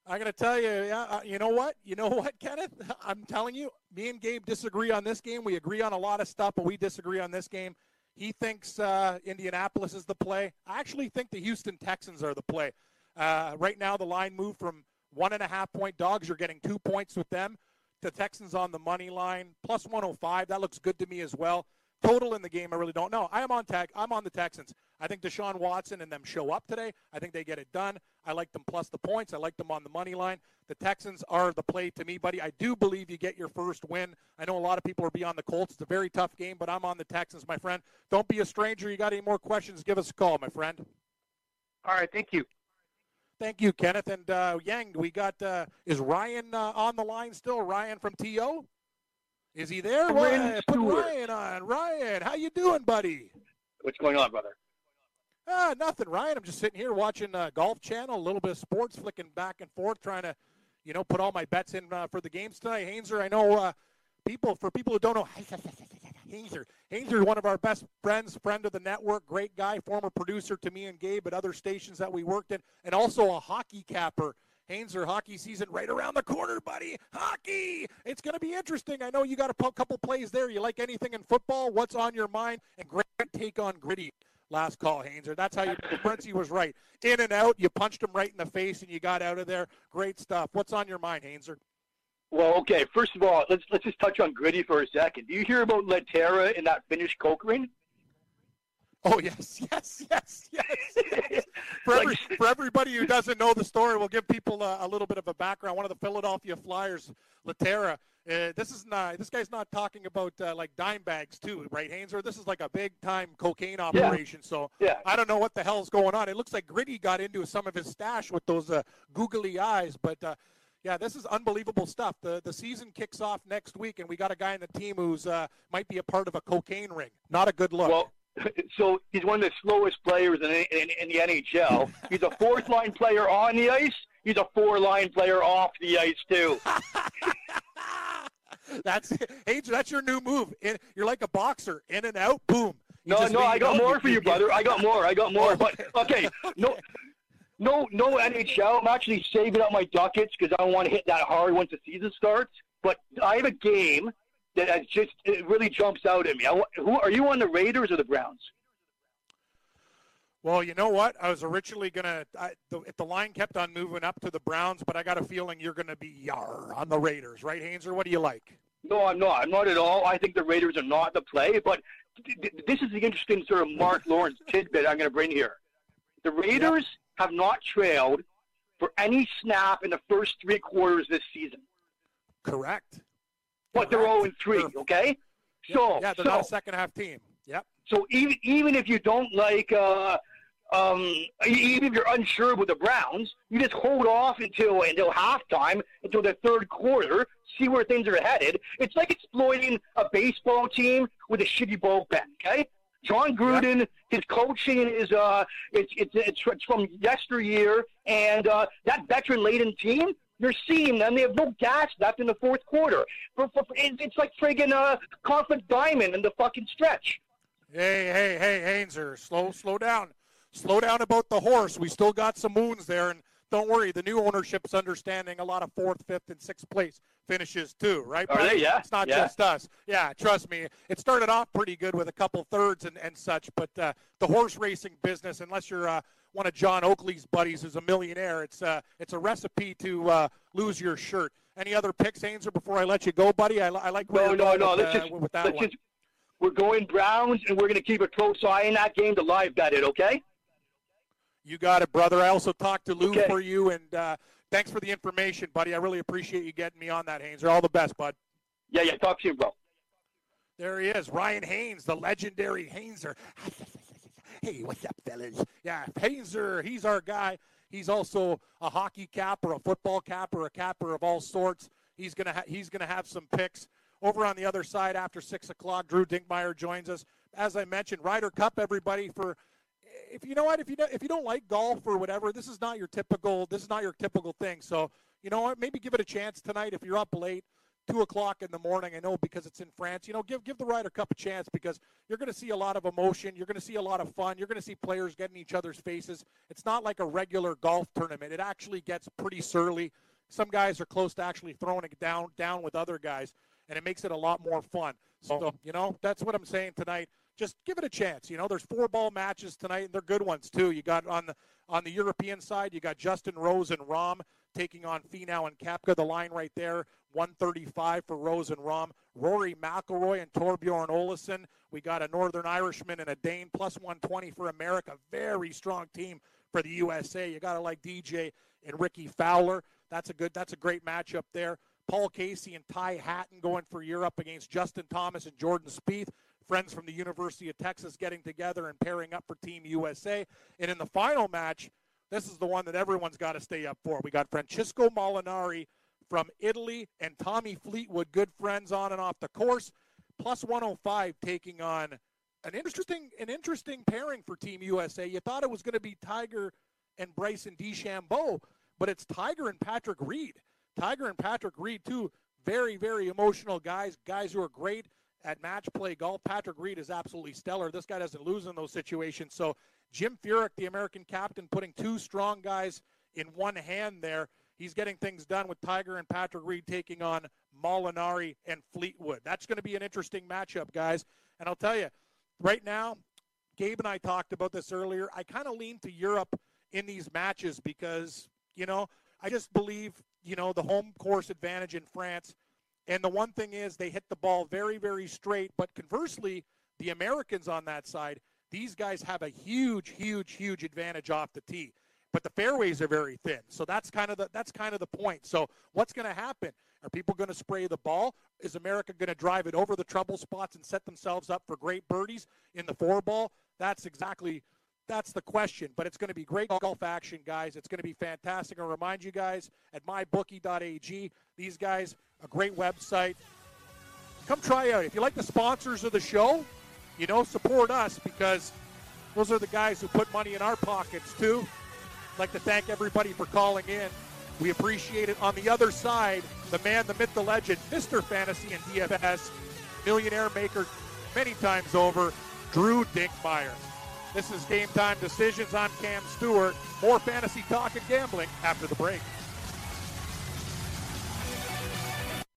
I'm going to tell you, uh, you know what? You know what, Kenneth? I'm telling you, me and Gabe disagree on this game. We agree on a lot of stuff, but we disagree on this game. He thinks uh, Indianapolis is the play. I actually think the Houston Texans are the play. Uh, right now, the line moved from one and a half point dogs. You're getting two points with them. The Texans on the money line, plus one oh five. That looks good to me as well. Total in the game, I really don't know. I am on tag. I'm on the Texans. I think Deshaun Watson and them show up today. I think they get it done. I like them plus the points. I like them on the money line. The Texans are the play to me, buddy. I do believe you get your first win. I know a lot of people are beyond the Colts. It's a very tough game, but I'm on the Texans, my friend. Don't be a stranger. You got any more questions, give us a call, my friend. All right, thank you. Thank you, Kenneth. And uh, Yang, we got, uh, is Ryan uh, on the line still? Ryan from T O? Is he there? Ryan, put Ryan on. Ryan, how you doing, buddy? What's going on, brother? Ah, nothing, Ryan. I'm just sitting here watching uh, Golf Channel, a little bit of sports, flicking back and forth, trying to, you know, put all my bets in uh, for the games tonight. Hainzer, I know uh, people, for people who don't know, Hainzer. Hainzer is one of our best friends, friend of the network, great guy, former producer to me and Gabe at other stations that we worked in, and also a hockey capper. Hainzer, hockey season right around the corner, buddy. Hockey! It's going to be interesting. I know you got a p- couple plays there. You like anything in football? What's on your mind? And great take on Gritty. Last call, Hainzer. That's how you – Princey was right. In and out, you punched him right in the face, and you got out of there. Great stuff. What's on your mind, Hainzer? Well, okay, first of all, let's let's just touch on Gritty for a second. Do you hear about Laterra and that Finnish Kokrin? Oh, yes, yes, yes, yes. For, every, for everybody who doesn't know the story, we'll give people a, a little bit of a background. One of the Philadelphia Flyers, Laterra, uh, this is not, this guy's not talking about uh, like dime bags too, right, Hainzer? This is like a big-time cocaine operation. Yeah. So yeah. I don't know what the hell's going on. It looks like Gritty got into some of his stash with those uh, googly eyes, but uh, yeah, this is unbelievable stuff. The The season kicks off next week, and we got a guy in the team who's uh, might be a part of a cocaine ring. Not a good look. Well, so he's one of the slowest players in, in, in the N H L. He's a fourth-line player on the ice. He's a four-line player off the ice, too. That's it. Hey, that's your new move. In, you're like a boxer. In and out, boom. You no, no, I got more for you, brother. I got more. I got more. But, okay, no no, no N H L. I'm actually saving up my ducats because I don't want to hit that hard once the season starts. But I have a game that has just, it really jumps out at me. I, who are you on, the Raiders or the Browns? Well, you know what? I was originally going to, if the line kept on moving up to the Browns, but I got a feeling you're going to be yar on the Raiders, right, Hainzer? What do you like? No, I'm not. I'm not at all. I think the Raiders are not the play, but th- th- this is the interesting sort of Mark Lawrence tidbit I'm going to bring here. The Raiders yep. have not trailed for any snap in the first three quarters this season. Correct. But Correct. They're zero and three, okay? Yep. So, yeah, they're so, not a second-half team. Yep. So even even if you don't like uh, – um, even if you're unsure with the Browns, you just hold off until until halftime, until the third quarter, see where things are headed. It's like exploiting a baseball team with a shitty bullpen, okay? John Gruden, yep. his coaching is uh, it's, it's it's it's from yesteryear, and uh, that veteran-laden team, you're seeing them. They have no gas left in the fourth quarter. For, for, it's like friggin' uh, Confident Diamond in the fucking stretch. Hey, hey, hey, Hainzer, slow, slow down, slow down about the horse. We still got some wounds there, and don't worry, the new ownership's understanding a lot of fourth, fifth, and sixth place finishes too, right? Are they? Yeah. It's not yeah. just us. Yeah, trust me. It started off pretty good with a couple thirds and, and such, but uh, the horse racing business, unless you're uh, one of John Oakley's buddies who's a millionaire, it's uh, it's a recipe to uh, lose your shirt. Any other picks, Hainzer, before I let you go, buddy? I, I like where no, you're no, going no. With, let's uh, just, with that let's one. Just, we're going Browns, and we're going to keep a close eye in that game to live bet it, okay? You got it, brother. I also talked to Lou okay. for you, and uh, thanks for the information, buddy. I really appreciate you getting me on that, Hainzer. All the best, bud. Yeah, yeah. Talk to you, bro. There he is, Ryan Haynes, the legendary Hainzer. Hey, what's up, fellas? Yeah, Hainzer, he's our guy. He's also a hockey cap or a football cap or a capper of all sorts. He's gonna ha- he's gonna have some picks. Over on the other side after six o'clock, Drew Dinkmeyer joins us. As I mentioned, Ryder Cup, everybody, for – If you know what, if you don't, if you don't like golf or whatever, this is not your typical. This is not your typical thing. So you know what? Maybe give it a chance tonight. If you're up late, two o'clock in the morning, I know because it's in France. You know, give give the Ryder Cup a chance because you're going to see a lot of emotion. You're going to see a lot of fun. You're going to see players getting each other's faces. It's not like a regular golf tournament. It actually gets pretty surly. Some guys are close to actually throwing it down down with other guys, and it makes it a lot more fun. So you know, that's what I'm saying tonight. Just give it a chance. You know, there's four ball matches tonight, and they're good ones, too. You got on the on the European side, you got Justin Rose and Rahm taking on Finau and Koepka. The line right there, one thirty-five for Rose and Rahm. Rory McIlroy and Torbjorn Olesen. We got a Northern Irishman and a Dane, plus one twenty for America. Very strong team for the U S A. You got to like D J and Ricky Fowler. That's a good. That's a great matchup there. Paul Casey and Ty Hatton going for Europe against Justin Thomas and Jordan Spieth. Friends from the University of Texas getting together and pairing up for Team U S A. And in the final match, this is the one that everyone's got to stay up for. We got Francesco Molinari from Italy and Tommy Fleetwood, good friends on and off the course, plus one oh five taking on an interesting an interesting pairing for Team U S A. You thought it was going to be Tiger and Bryson DeChambeau, but it's Tiger and Patrick Reed. Tiger and Patrick Reed, two very, very emotional guys, guys who are great at match play golf. Patrick Reed is absolutely stellar. This guy doesn't lose in those situations. So Jim Furyk, the American captain, putting two strong guys in one hand there. He's getting things done with Tiger and Patrick Reed taking on Molinari and Fleetwood. That's going to be an interesting matchup, guys. And I'll tell you, right now, Gabe and I talked about this earlier. I kind of lean to Europe in these matches because, you know, I just believe, you know, the home course advantage in France. And the one thing is they hit the ball very, very straight. But conversely, the Americans on that side, these guys have a huge, huge, huge advantage off the tee. But the fairways are very thin. So that's kind of the that's kind of the point. So what's going to happen? Are people going to spray the ball? Is America going to drive it over the trouble spots and set themselves up for great birdies in the four ball? That's exactly that's the question. But it's going to be great golf action, guys. It's going to be fantastic. I'll remind you guys at my bookie dot a g, these guys – a great website. Come try out. If you like the sponsors of the show, you know, support us because those are the guys who put money in our pockets, too. I'd like to thank everybody for calling in. We appreciate it. On the other side, the man, the myth, the legend, Mister Fantasy and D F S, millionaire maker many times over, Drew Dinkmeyer. This is Game Time Decisions. I'm Cam Stewart. More fantasy talk and gambling after the break.